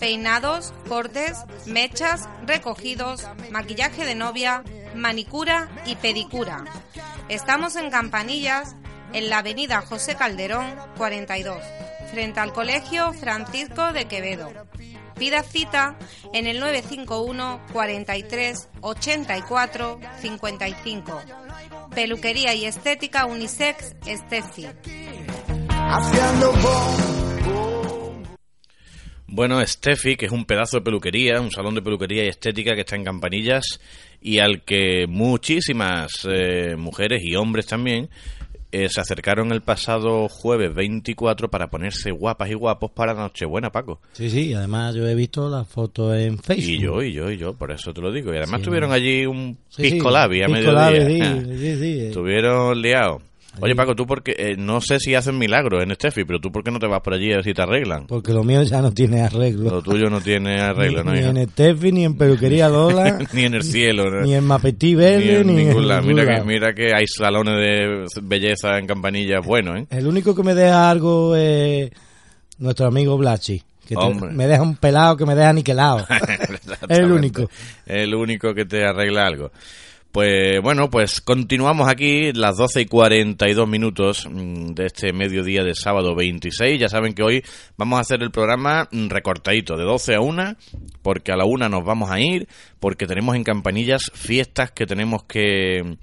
Peinados, cortes, mechas, recogidos, maquillaje de novia, manicura y pedicura. Estamos en Campanillas, en la avenida José Calderón cuarenta y dos, frente al Colegio Francisco de Quevedo. Pida cita en el nueve cinco uno, cuarenta y tres, ochenta y cuatro, cincuenta y cinco. Peluquería y Estética Unisex Estefi. Bueno, Estefi, que es un pedazo de peluquería, un salón de peluquería y estética que está en Campanillas y al que muchísimas eh, mujeres y hombres también Eh, se acercaron el pasado jueves veinticuatro para ponerse guapas y guapos para Nochebuena, Paco. Sí, sí, además yo he visto las fotos en Facebook. Y yo, y yo, y yo, por eso te lo digo. Y además sí, tuvieron allí un sí, pisco labi sí, a mediodía. Sí, sí, sí. Estuvieron liados. Oye, Paco, tú porque eh, no sé si hacen milagros en Estefi, pero tú por qué no te vas por allí a ver si te arreglan. Porque lo mío ya no tiene arreglo. Lo tuyo no tiene arreglo, ¿no? Ni, ni en Estefi, ni en Peluquería Lola. Ni en el cielo, ¿no? Ni en Mapetí Verde, ni en, ni ningún en lado. Mira que, mira que hay salones de belleza en Campanillas bueno, ¿eh? El único que me deja algo es eh, nuestro amigo Blachi. Que te, me deja un pelado que me deja aniquilado. Es el único. El único que te arregla algo. Pues bueno, pues continuamos aquí las doce y cuarenta y dos minutos de este mediodía de sábado veintiséis. Ya saben que hoy vamos a hacer el programa recortadito, de doce a una, porque a la una nos vamos a ir, porque tenemos en Campanillas fiestas que tenemos que,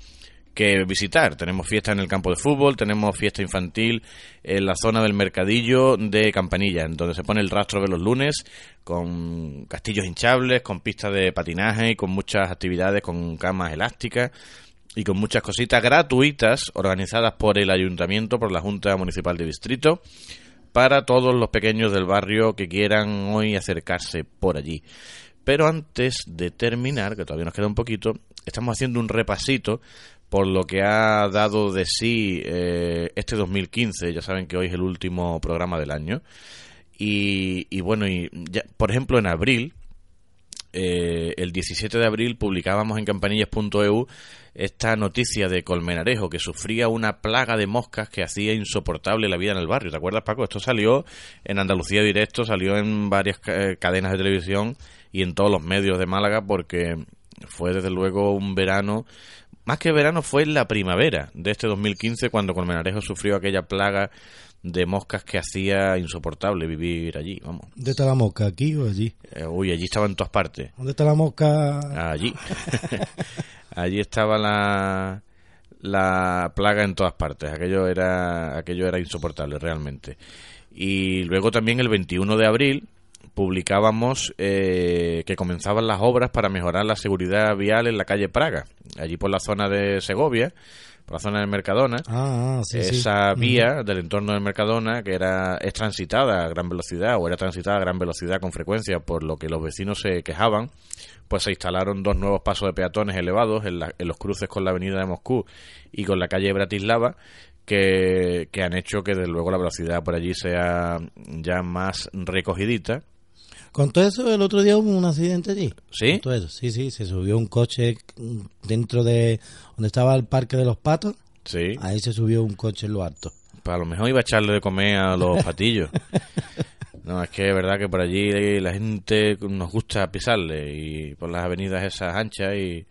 que visitar. Tenemos fiestas en el campo de fútbol, tenemos fiesta infantil en la zona del mercadillo de Campanillas, donde se pone el rastro de los lunes, con castillos hinchables, con pistas de patinaje y con muchas actividades, con camas elásticas y con muchas cositas gratuitas organizadas por el Ayuntamiento, por la Junta Municipal de Distrito, para todos los pequeños del barrio que quieran hoy acercarse por allí. Pero antes de terminar, que todavía nos queda un poquito, estamos haciendo un repasito por lo que ha dado de sí eh, este dos mil quince. Ya saben que hoy es el último programa del año. Y, y bueno, y ya, por ejemplo, en abril, eh, el diecisiete de abril, publicábamos en campanillas punto e u esta noticia de Colmenarejo, que sufría una plaga de moscas que hacía insoportable la vida en el barrio. ¿Te acuerdas, Paco? Esto salió en Andalucía Directo, salió en varias eh, cadenas de televisión y en todos los medios de Málaga, porque fue desde luego un verano, más que verano, fue la primavera de este dos mil quince cuando Colmenarejo sufrió aquella plaga de moscas que hacía insoportable vivir allí, vamos. ¿Dónde está la mosca? ¿Aquí o allí? Eh, uy, allí estaba en todas partes. ¿Dónde está la mosca? Allí. Allí estaba la la plaga en todas partes. Aquello era aquello era insoportable realmente. Y luego también el veintiuno de abril publicábamos eh, que comenzaban las obras para mejorar la seguridad vial en la calle Praga, allí por la zona de Segovia, por la zona de Mercadona. Ah, ah, sí, esa sí. Vía del entorno de Mercadona, que era es transitada a gran velocidad, o era transitada a gran velocidad con frecuencia, por lo que los vecinos se quejaban, pues se instalaron dos nuevos pasos de peatones elevados en, la, en los cruces con la avenida de Moscú y con la calle Bratislava, que, que han hecho que desde luego la velocidad por allí sea ya más recogidita. Con todo eso, el otro día hubo un accidente allí. ¿Sí? Con todo eso. Sí, sí, se subió un coche dentro de donde estaba el Parque de los Patos. Sí. Ahí se subió un coche en lo alto. Pues a lo mejor iba a echarle de comer a los patillos. No, es que es verdad que por allí la gente nos gusta pisarle, y por las avenidas esas anchas y...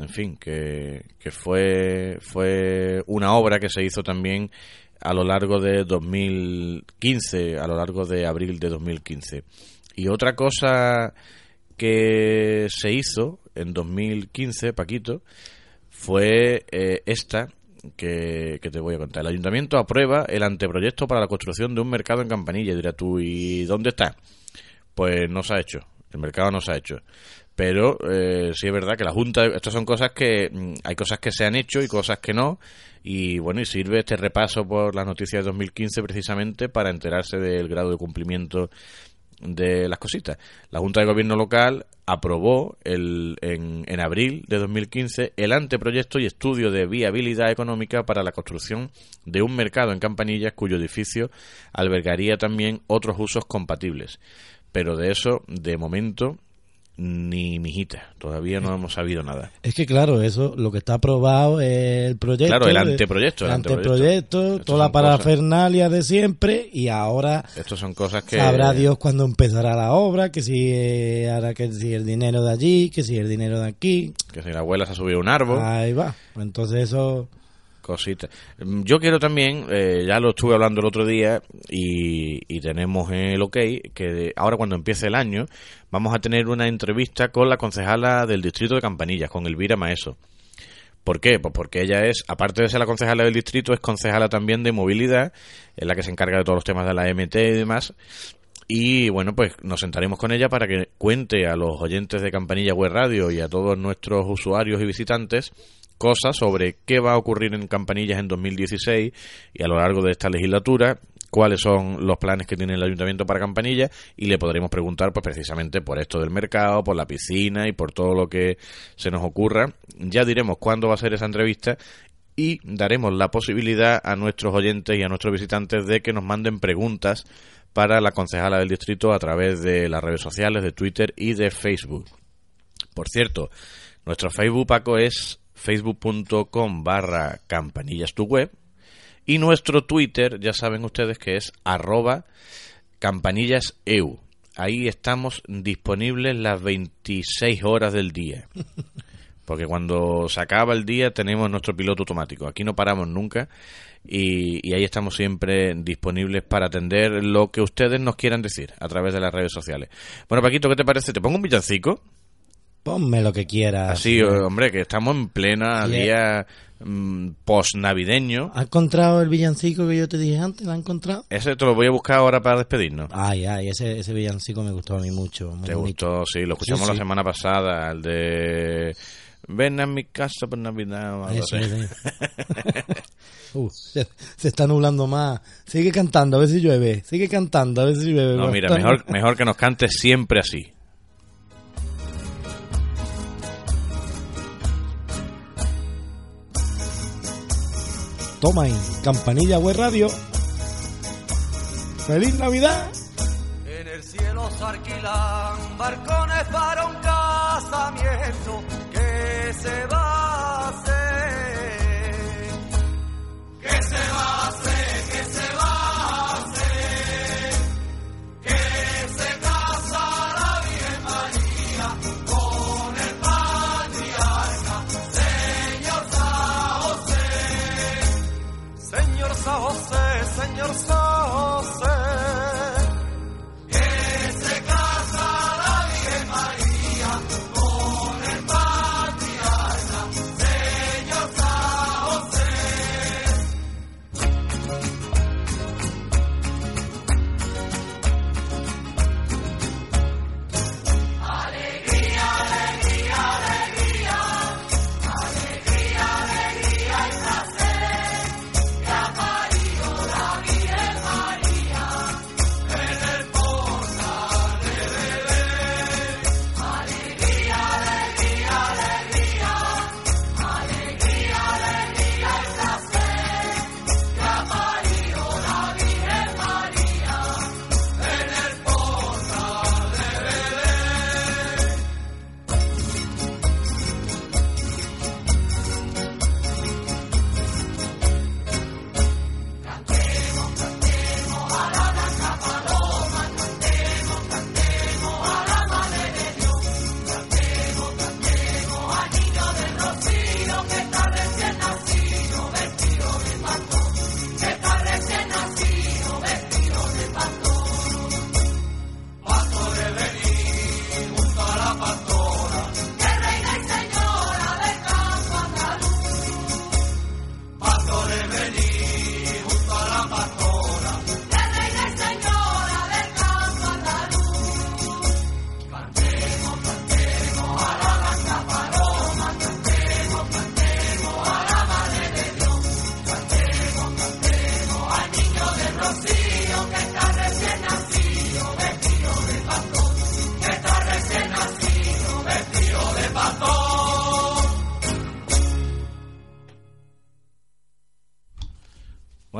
En fin, que, que fue, fue una obra que se hizo también a lo largo de dos mil quince, a lo largo de abril de dos mil quince. Y otra cosa que se hizo en dos mil quince, Paquito, fue eh, esta que, que te voy a contar. El Ayuntamiento aprueba el anteproyecto para la construcción de un mercado en Campanillas. Dirás tú, ¿y dónde está? Pues no se ha hecho, el mercado no se ha hecho. Pero eh, sí es verdad que la Junta... Estas son cosas que... Hay cosas que se han hecho y cosas que no. Y bueno, y sirve este repaso por las noticias de dos mil quince precisamente para enterarse del grado de cumplimiento de las cositas. La Junta de Gobierno Local aprobó el, en, en abril de dos mil quince el anteproyecto y estudio de viabilidad económica para la construcción de un mercado en Campanillas, cuyo edificio albergaría también otros usos compatibles. Pero de eso, de momento... Ni mijita, todavía no hemos sabido nada. Es que claro, eso lo que está aprobado es el proyecto. Claro, el anteproyecto. El, el anteproyecto, anteproyecto toda la parafernalia cosas de siempre, y ahora estos son cosas que sabrá Dios cuándo empezará la obra, que si eh, ahora que si el dinero de allí, que si el dinero de aquí. Que si la abuela se ha subido a un árbol. Ahí va, entonces eso... Cositas. Yo quiero también, eh, ya lo estuve hablando el otro día y, y tenemos el ok, que ahora cuando empiece el año vamos a tener una entrevista con la concejala del distrito de Campanillas, con Elvira Maeso. ¿Por qué? Pues porque ella es, aparte de ser la concejala del distrito, es concejala también de movilidad, es la que se encarga de todos los temas de la M T y demás. Y bueno, pues nos sentaremos con ella para que cuente a los oyentes de Campanillas Web Radio y a todos nuestros usuarios y visitantes cosas sobre qué va a ocurrir en Campanillas en dos mil dieciséis y a lo largo de esta legislatura, cuáles son los planes que tiene el Ayuntamiento para Campanillas, y le podremos preguntar pues precisamente por esto del mercado, por la piscina y por todo lo que se nos ocurra. Ya diremos cuándo va a ser esa entrevista y daremos la posibilidad a nuestros oyentes y a nuestros visitantes de que nos manden preguntas para la concejala del distrito a través de las redes sociales, de Twitter y de Facebook. Por cierto, nuestro Facebook, Paco, es facebook.com barra campanillas tu web y nuestro Twitter, ya saben ustedes que es arroba campanillas punto e u. Ahí estamos disponibles las veintiséis horas del día, porque cuando se acaba el día tenemos nuestro piloto automático. Aquí no paramos nunca y, y ahí estamos siempre disponibles para atender lo que ustedes nos quieran decir a través de las redes sociales. Bueno, Paquito, ¿qué te parece? ¿Te pongo un villancico? Ponme lo que quieras. Así, hombre, que estamos en plena yeah. día mmm, post-navideño. ¿Has encontrado el villancico que yo te dije antes? ¿Lo has encontrado? Ese te lo voy a buscar ahora para despedirnos. Ay, ay, ese, ese villancico me gustó a mí mucho. Muy ¿Te bonito. Gustó? Sí, lo escuchamos sí, sí. la semana pasada, el de... Ven a mi casa por Navidad. Eso, eso. uh, se, se está nublando más. Sigue cantando, a ver si llueve. Sigue cantando, a ver si llueve. No, mira, mejor, mejor que nos cante siempre así. Toma en Campanilla Web Radio. ¡Feliz Navidad! En el cielo se alquilan barcones para un casamiento que se va a hacer. ¿Qué se va a hacer? ¿Qué se va a hacer? Que se casa la Virgen María con el patriarca, señor San José. Señor San José, señor San José.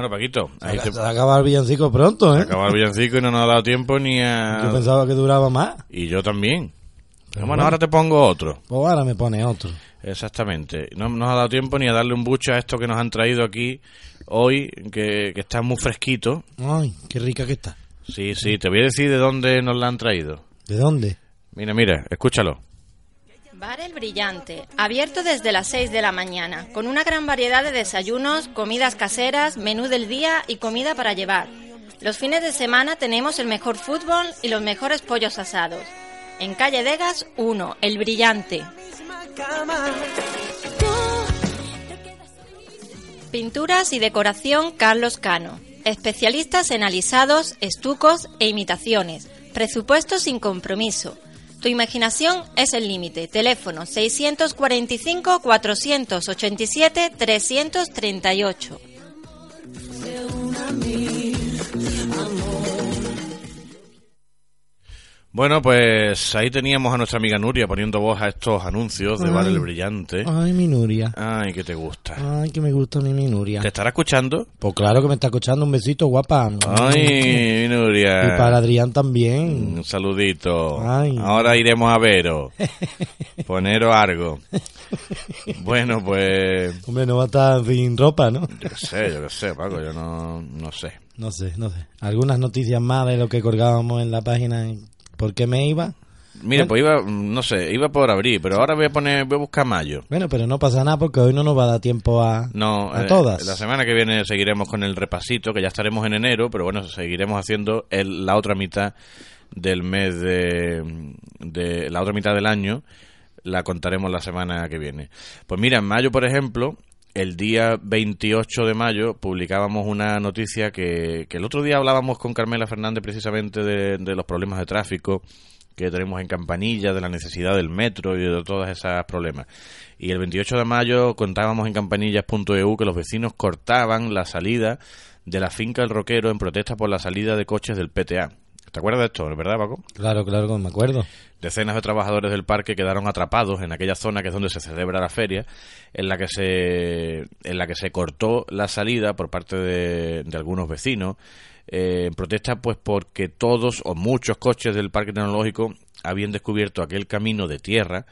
Paquito, ahí se, se... se acaba el villancico pronto, ¿eh? Se acaba el villancico y no nos ha dado tiempo ni a... Yo pensaba que duraba más. Y yo también. Pero bueno, bueno, ahora te pongo otro. Pues ahora me pone otro. Exactamente. No nos ha dado tiempo ni a darle un buche a esto que nos han traído aquí hoy, que, que está muy fresquito. Ay, qué rica que está. Sí, sí, te voy a decir de dónde nos la han traído. ¿De dónde? Mira, mira, escúchalo. Bar El Brillante, abierto desde las seis de la mañana, con una gran variedad de desayunos, comidas caseras, menú del día y comida para llevar. Los fines de semana tenemos el mejor fútbol y los mejores pollos asados. En calle Degas uno, El Brillante. Pinturas y Decoración Carlos Cano, especialistas en alisados, estucos e imitaciones, presupuesto sin compromiso. Tu imaginación es el límite. Teléfono seiscientos cuarenta y cinco, cuatrocientos ochenta y siete, trescientos treinta y ocho. Bueno, pues ahí teníamos a nuestra amiga Nuria poniendo voz a estos anuncios de Bar El Brillante. Ay, mi Nuria. Ay, que te gusta. Ay, que me gusta a mí mi Nuria. ¿Te estará escuchando? Pues claro que me está escuchando. Un besito, guapa. Ay, mi Nuria. Y para Adrián también. Un saludito. Ay. Ahora iremos a veros. Poneros algo. Bueno, pues... Hombre, no va a estar sin ropa, ¿no? Yo qué sé, yo qué sé, Paco. Yo no, no sé. No sé, no sé. Algunas noticias más de lo que colgábamos en la página... ¿Por qué me iba? Mira, bueno, pues iba, no sé, iba por abril, pero ahora voy a poner, voy a buscar mayo. Bueno, pero no pasa nada porque hoy no nos va a dar tiempo a, no, a eh, todas. La semana que viene seguiremos con el repasito, que ya estaremos en enero, pero bueno, seguiremos haciendo el, la otra mitad del mes de, de... La otra mitad del año la contaremos la semana que viene. Pues mira, en mayo, por ejemplo, el día veintiocho de mayo publicábamos una noticia que, que el otro día hablábamos con Carmela Fernández precisamente de, de los problemas de tráfico que tenemos en Campanillas, de la necesidad del metro y de todos esos problemas. Y el veintiocho de mayo contábamos en campanillas punto e u que los vecinos cortaban la salida de la finca El Roquero en protesta por la salida de coches del P T A. ¿Te acuerdas de esto, verdad, Paco? Claro, claro que me acuerdo. Decenas de trabajadores del parque quedaron atrapados en aquella zona que es donde se celebra la feria, en la que se en la que se cortó la salida por parte de, de algunos vecinos eh, en protesta, pues porque todos o muchos coches del Parque Tecnológico habían descubierto aquel camino de tierra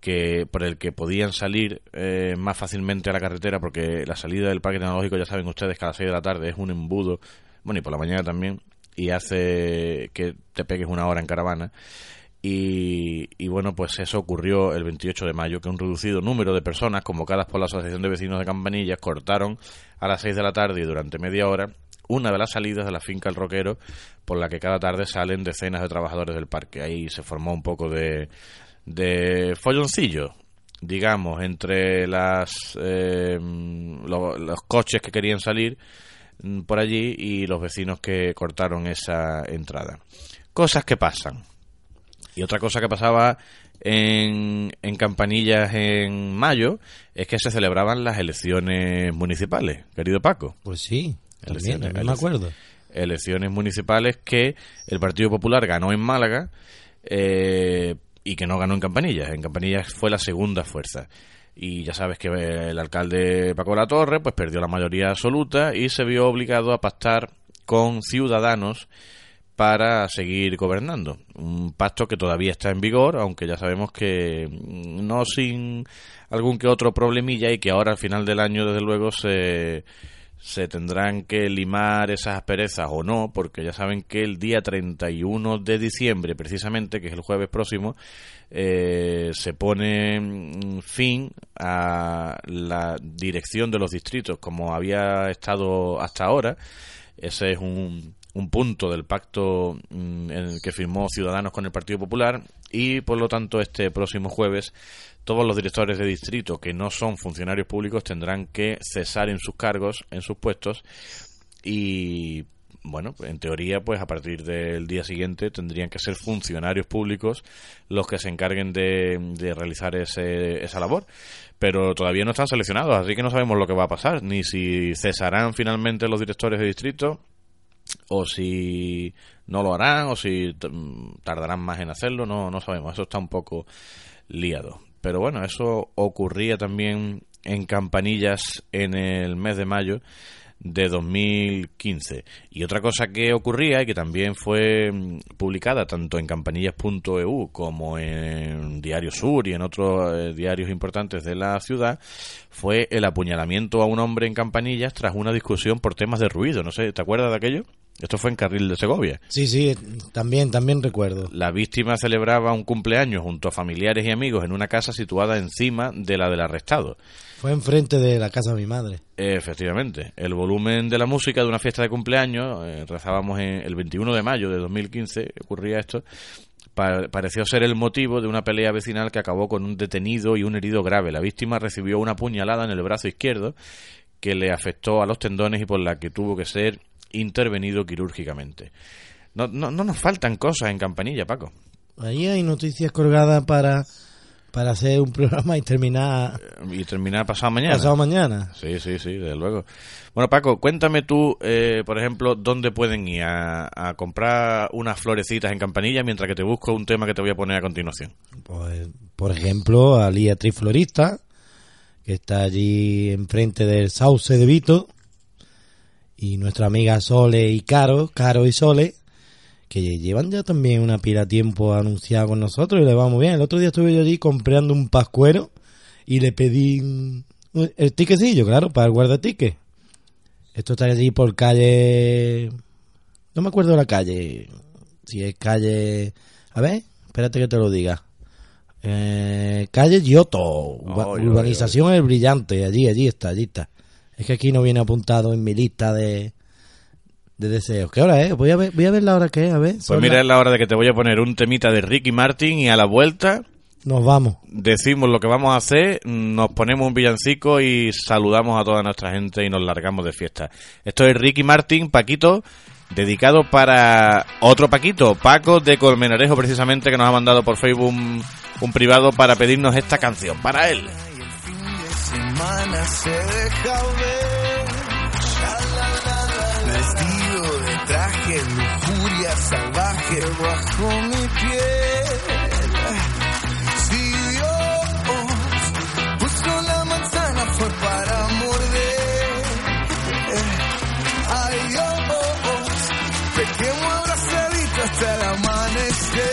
que por el que podían salir eh, más fácilmente a la carretera, porque la salida del Parque Tecnológico, ya saben ustedes, que a las seis de la tarde es un embudo, bueno, y por la mañana también, y hace que te pegues una hora en caravana. Y, y bueno, pues eso ocurrió el veintiocho de mayo, que un reducido número de personas convocadas por la Asociación de Vecinos de Campanillas cortaron a las seis de la tarde y durante media hora una de las salidas de la finca El Roquero, por la que cada tarde salen decenas de trabajadores del parque. Ahí se formó un poco de, de folloncillo, digamos, entre las eh, lo, los coches que querían salir por allí y los vecinos que cortaron esa entrada. Cosas que pasan. Y otra cosa que pasaba en, en Campanillas en mayo es que se celebraban las elecciones municipales, querido Paco. Pues sí, también, no me acuerdo. Elecciones municipales que el Partido Popular ganó en Málaga eh, y que no ganó en Campanillas. En Campanillas fue la segunda fuerza. Y ya sabes que el alcalde Paco de la Torre pues perdió la mayoría absoluta y se vio obligado a pactar con Ciudadanos para seguir gobernando. Un pacto que todavía está en vigor, aunque ya sabemos que no sin algún que otro problemilla, y que ahora al final del año desde luego se, se tendrán que limar esas asperezas o no, porque ya saben que el día treinta y uno de diciembre precisamente, que es el jueves próximo, eh, se pone fin a la dirección de los distritos como había estado hasta ahora. Ese es un un punto del pacto mmm, en el que firmó Ciudadanos con el Partido Popular, y por lo tanto este próximo jueves todos los directores de distrito que no son funcionarios públicos tendrán que cesar en sus cargos, en sus puestos, y bueno, en teoría pues a partir del día siguiente tendrían que ser funcionarios públicos los que se encarguen de, de realizar ese, esa labor, pero todavía no están seleccionados, así que no sabemos lo que va a pasar, ni si cesarán finalmente los directores de distrito, o si no lo harán, o si tardarán más en hacerlo, no, no sabemos, eso está un poco liado. Pero bueno, eso ocurría también en Campanillas en el mes de mayo de dos mil quince. Y otra cosa que ocurría, y que también fue publicada tanto en campanillas punto e u como en Diario Sur y en otros diarios importantes de la ciudad, fue el apuñalamiento a un hombre en Campanillas tras una discusión por temas de ruido. No sé, ¿te acuerdas de aquello? Esto fue en Carril de Segovia. Sí, sí, también, también recuerdo. La víctima celebraba un cumpleaños junto a familiares y amigos en una casa situada encima de la del arrestado. Fue enfrente de la casa de mi madre. Efectivamente. El volumen de la música de una fiesta de cumpleaños, eh, rezábamos en el veintiuno de mayo de dos mil quince, ocurría esto, pa- pareció ser el motivo de una pelea vecinal que acabó con un detenido y un herido grave. La víctima recibió una puñalada en el brazo izquierdo que le afectó a los tendones y por la que tuvo que ser intervenido quirúrgicamente. No, no, no nos faltan cosas en Campanilla, Paco. Ahí hay noticias colgadas para, para hacer un programa y terminar... Y terminar pasado mañana. Pasado mañana. Sí, sí, sí, desde luego. Bueno, Paco, cuéntame tú, eh, por ejemplo, dónde pueden ir a, a comprar unas florecitas en Campanillas mientras que te busco un tema que te voy a poner a continuación. Pues, por ejemplo, a Lía Triflorista, que está allí enfrente del Sauce de Vito, y nuestra amiga Sole y Caro, Caro y Sole, que llevan ya también una pila de tiempo anunciada con nosotros y le va muy bien. El otro día estuve yo allí comprando un pascuero y le pedí el tiquecillo, claro, para el guardatique. Esto está allí por calle... No me acuerdo la calle. Si es calle... A ver, espérate que te lo diga. Eh, calle Giotto, oh, urbanización oh, oh, oh. El Brillante, allí, allí está, allí está. Es que aquí no viene apuntado en mi lista de, de deseos. ¿Qué hora es? Voy a ver, voy a ver la hora que es, a ver. Pues mira, la... es la hora de que te voy a poner un temita de Ricky Martin y a la vuelta nos vamos. Decimos lo que vamos a hacer, nos ponemos un villancico y saludamos a toda nuestra gente y nos largamos de fiesta. Esto es Ricky Martin, Paquito, dedicado para otro Paquito, Paco de Colmenarejo, precisamente, que nos ha mandado por Facebook un, un privado para pedirnos esta canción para él. Y el fin de semana se deja ver, shalalala, vestido de traje, lujuria salvaje bajo mi piel. Fue para morder. Ay, oh, oh, oh. Pequemos abrazadito hasta el amanecer.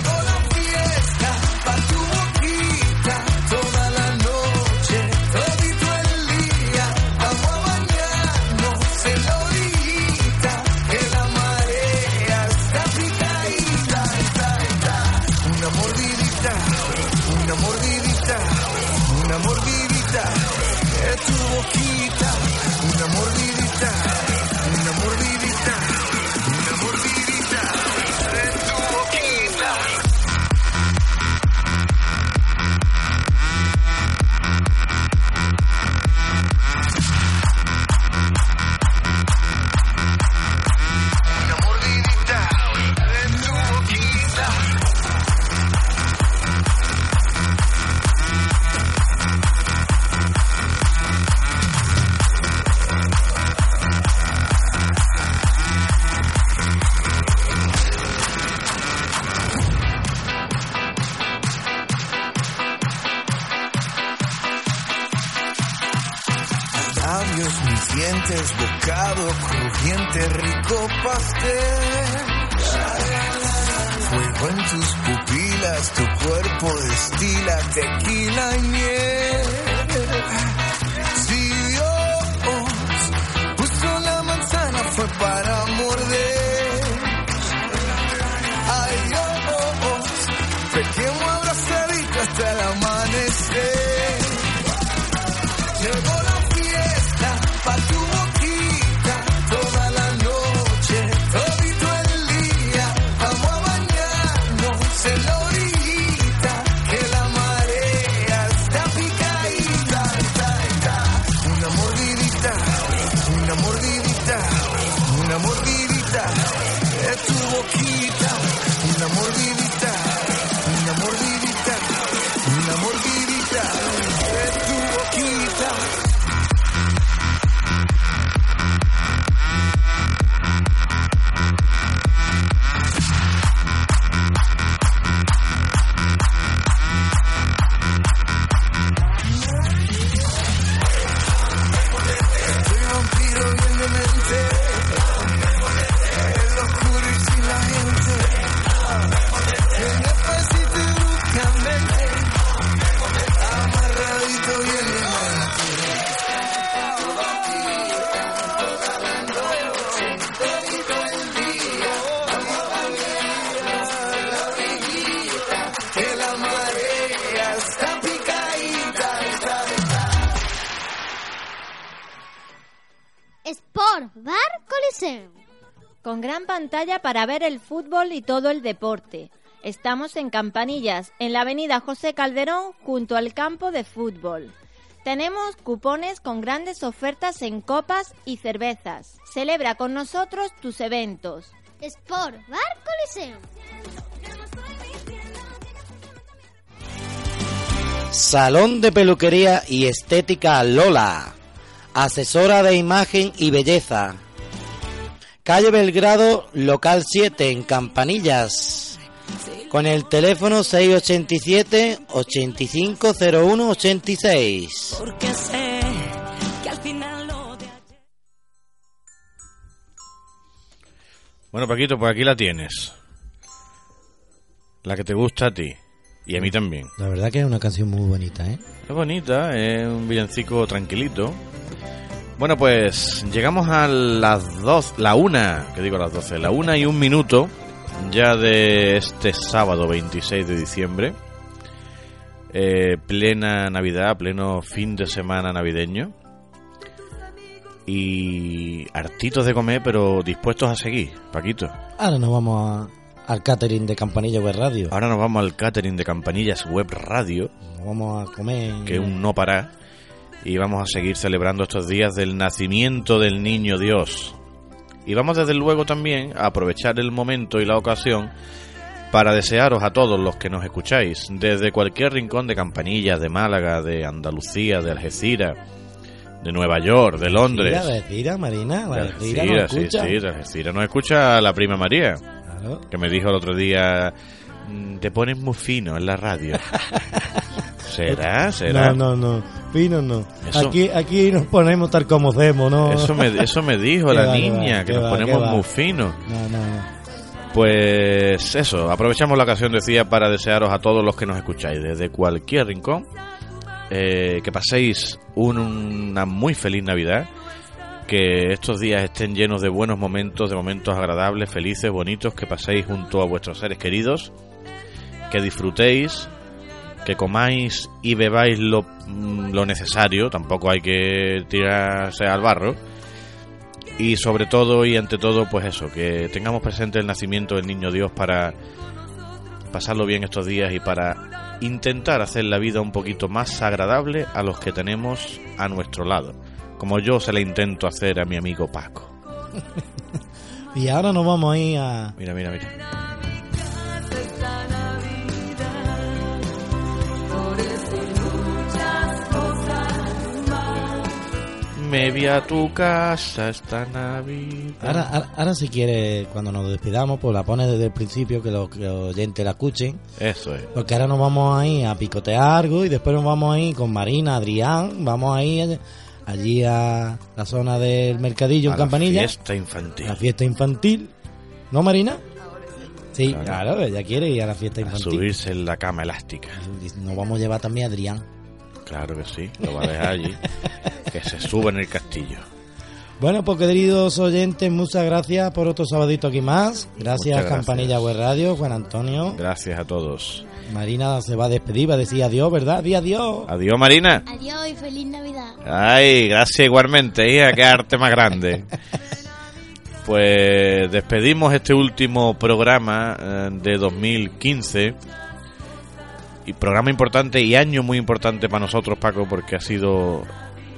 Llegó la fiesta pa' tu boquita. Toda la noche, todito el día. Vamos a bañarnos en la orillita, que la marea está picadita. Está, está. Una mordidita, una mordidita. Una mordidita, es tu boquita. Una mordidita, una mordidita, una mordidita, es tu boquita. Una mordidita, es tu boquita. Dientes, bocado, crujiente, rico pastel. Fuego en tus pupilas, tu cuerpo destila tequila y miel. Si Dios puso la manzana fue para morder. Ay, oh, oh, oh. Pequemos abrazadito hasta el amanecer. Llegó la pa' tu boquita, toda la noche, todito el día, vamos a bañarnos en la orillita, que la marea está picadita, está, está. Una mordidita, una mordidita, una mordidita, es tu boquita, una mordidita, una mordidita, una mordidita, es tu boquita. Con gran pantalla para ver el fútbol y todo el deporte. Estamos en Campanillas, en la avenida José Calderón, junto al campo de fútbol. Tenemos cupones con grandes ofertas en copas y cervezas. Celebra con nosotros tus eventos. Sport Bar Coliseo. Salón de Peluquería y Estética Lola, asesora de imagen y belleza. Calle Belgrado, local siete, en Campanillas, con el teléfono seis ocho siete, ocho cinco cero uno, ocho seis. Bueno, Paquito, pues aquí la tienes. La que te gusta a ti. Y a mí también. La verdad que es una canción muy bonita, ¿eh? Es bonita, es un villancico tranquilito. Bueno, pues llegamos a las dos, la una, que digo a las doce, la una y un minuto ya de este sábado veintiséis de diciembre, eh, plena Navidad, pleno fin de semana navideño y hartitos de comer, pero dispuestos a seguir, Paquito. Ahora nos vamos a, al catering de Campanillas Web Radio. Ahora nos vamos al catering de Campanillas Web Radio. Nos vamos a comer. Que es un no parar. Y vamos a seguir celebrando estos días del nacimiento del niño Dios. Y vamos desde luego también a aprovechar el momento y la ocasión para desearos a todos los que nos escucháis, desde cualquier rincón de Campanillas, de Málaga, de Andalucía, de Algeciras, de Nueva York, de Londres. De Algeciras, Marina, de Algeciras nos escucha. Sí, sí, de Algeciras nos escucha la prima María, claro, que me dijo el otro día, te pones muy fino en la radio. ¿Será? ¿Será? No, no, no. Fino no. Eso, aquí aquí nos ponemos tal como hacemos, ¿no? Eso me, eso me dijo la va, niña, que, que nos va, ponemos muy finos. No, no, no. Pues eso, aprovechamos la ocasión, decía, para desearos a todos los que nos escucháis desde cualquier rincón, eh, que paséis un, una muy feliz Navidad, que estos días estén llenos de buenos momentos, de momentos agradables, felices, bonitos, que paséis junto a vuestros seres queridos, que disfrutéis, que comáis y bebáis lo, lo necesario, tampoco hay que tirarse al barro, y sobre todo y ante todo, pues eso, que tengamos presente el nacimiento del niño Dios para pasarlo bien estos días y para intentar hacer la vida un poquito más agradable a los que tenemos a nuestro lado, como yo se la intento hacer a mi amigo Paco. Y ahora nos vamos ahí a... Mira, mira, mira. Me vi a tu casa esta Navidad. Ahora, ahora, ahora si quieres, cuando nos despidamos, pues la pones desde el principio, que los, que los oyentes la escuchen. Eso es. Porque ahora nos vamos ahí a picotear algo y después nos vamos ahí con Marina, Adrián, vamos ahí allí a la zona del mercadillo a en Campanilla. La fiesta infantil. La fiesta infantil. ¿No, Marina? Sí, claro, claro, ella quiere ir a la fiesta infantil. A subirse en la cama elástica. Nos vamos a llevar también a Adrián. Claro que sí, lo va a dejar allí, que se suba en el castillo. Bueno, pues queridos oyentes, muchas gracias por otro sabadito aquí más. Gracias, gracias. Campanillas Web Radio, Juan Antonio. Gracias a todos. Marina se va a despedir, va a decir adiós, ¿verdad? Di adiós. Adiós, Marina. Adiós y feliz Navidad. Ay, gracias igualmente, hija, qué arte más grande. Pues despedimos este último programa de dos mil quince. Y programa importante y año muy importante para nosotros, Paco, porque ha sido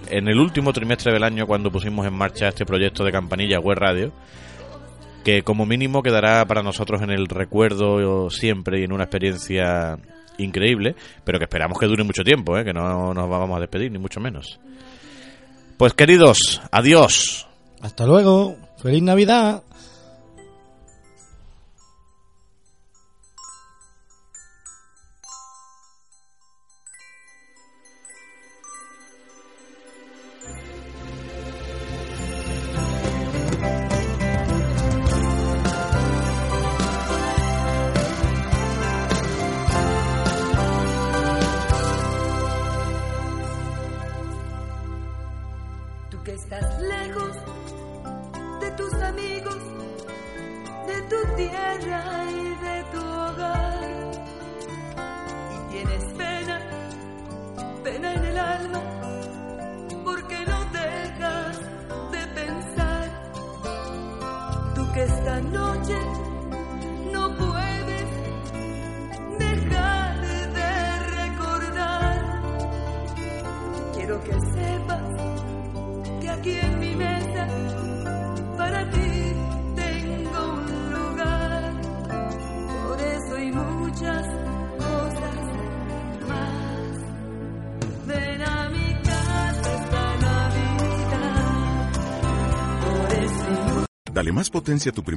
en el último trimestre del año cuando pusimos en marcha este proyecto de Campanillas Web Radio, que como mínimo quedará para nosotros en el recuerdo siempre y en una experiencia increíble, pero que esperamos que dure mucho tiempo, ¿eh? Que no nos vamos a despedir, ni mucho menos. Pues queridos, adiós. Hasta luego. Feliz Navidad. Aquí en mi mesa, para ti tengo un lugar. muchas cosas más. Ven a mi casa esta Navidad. Por eso... Dale más potencia a tu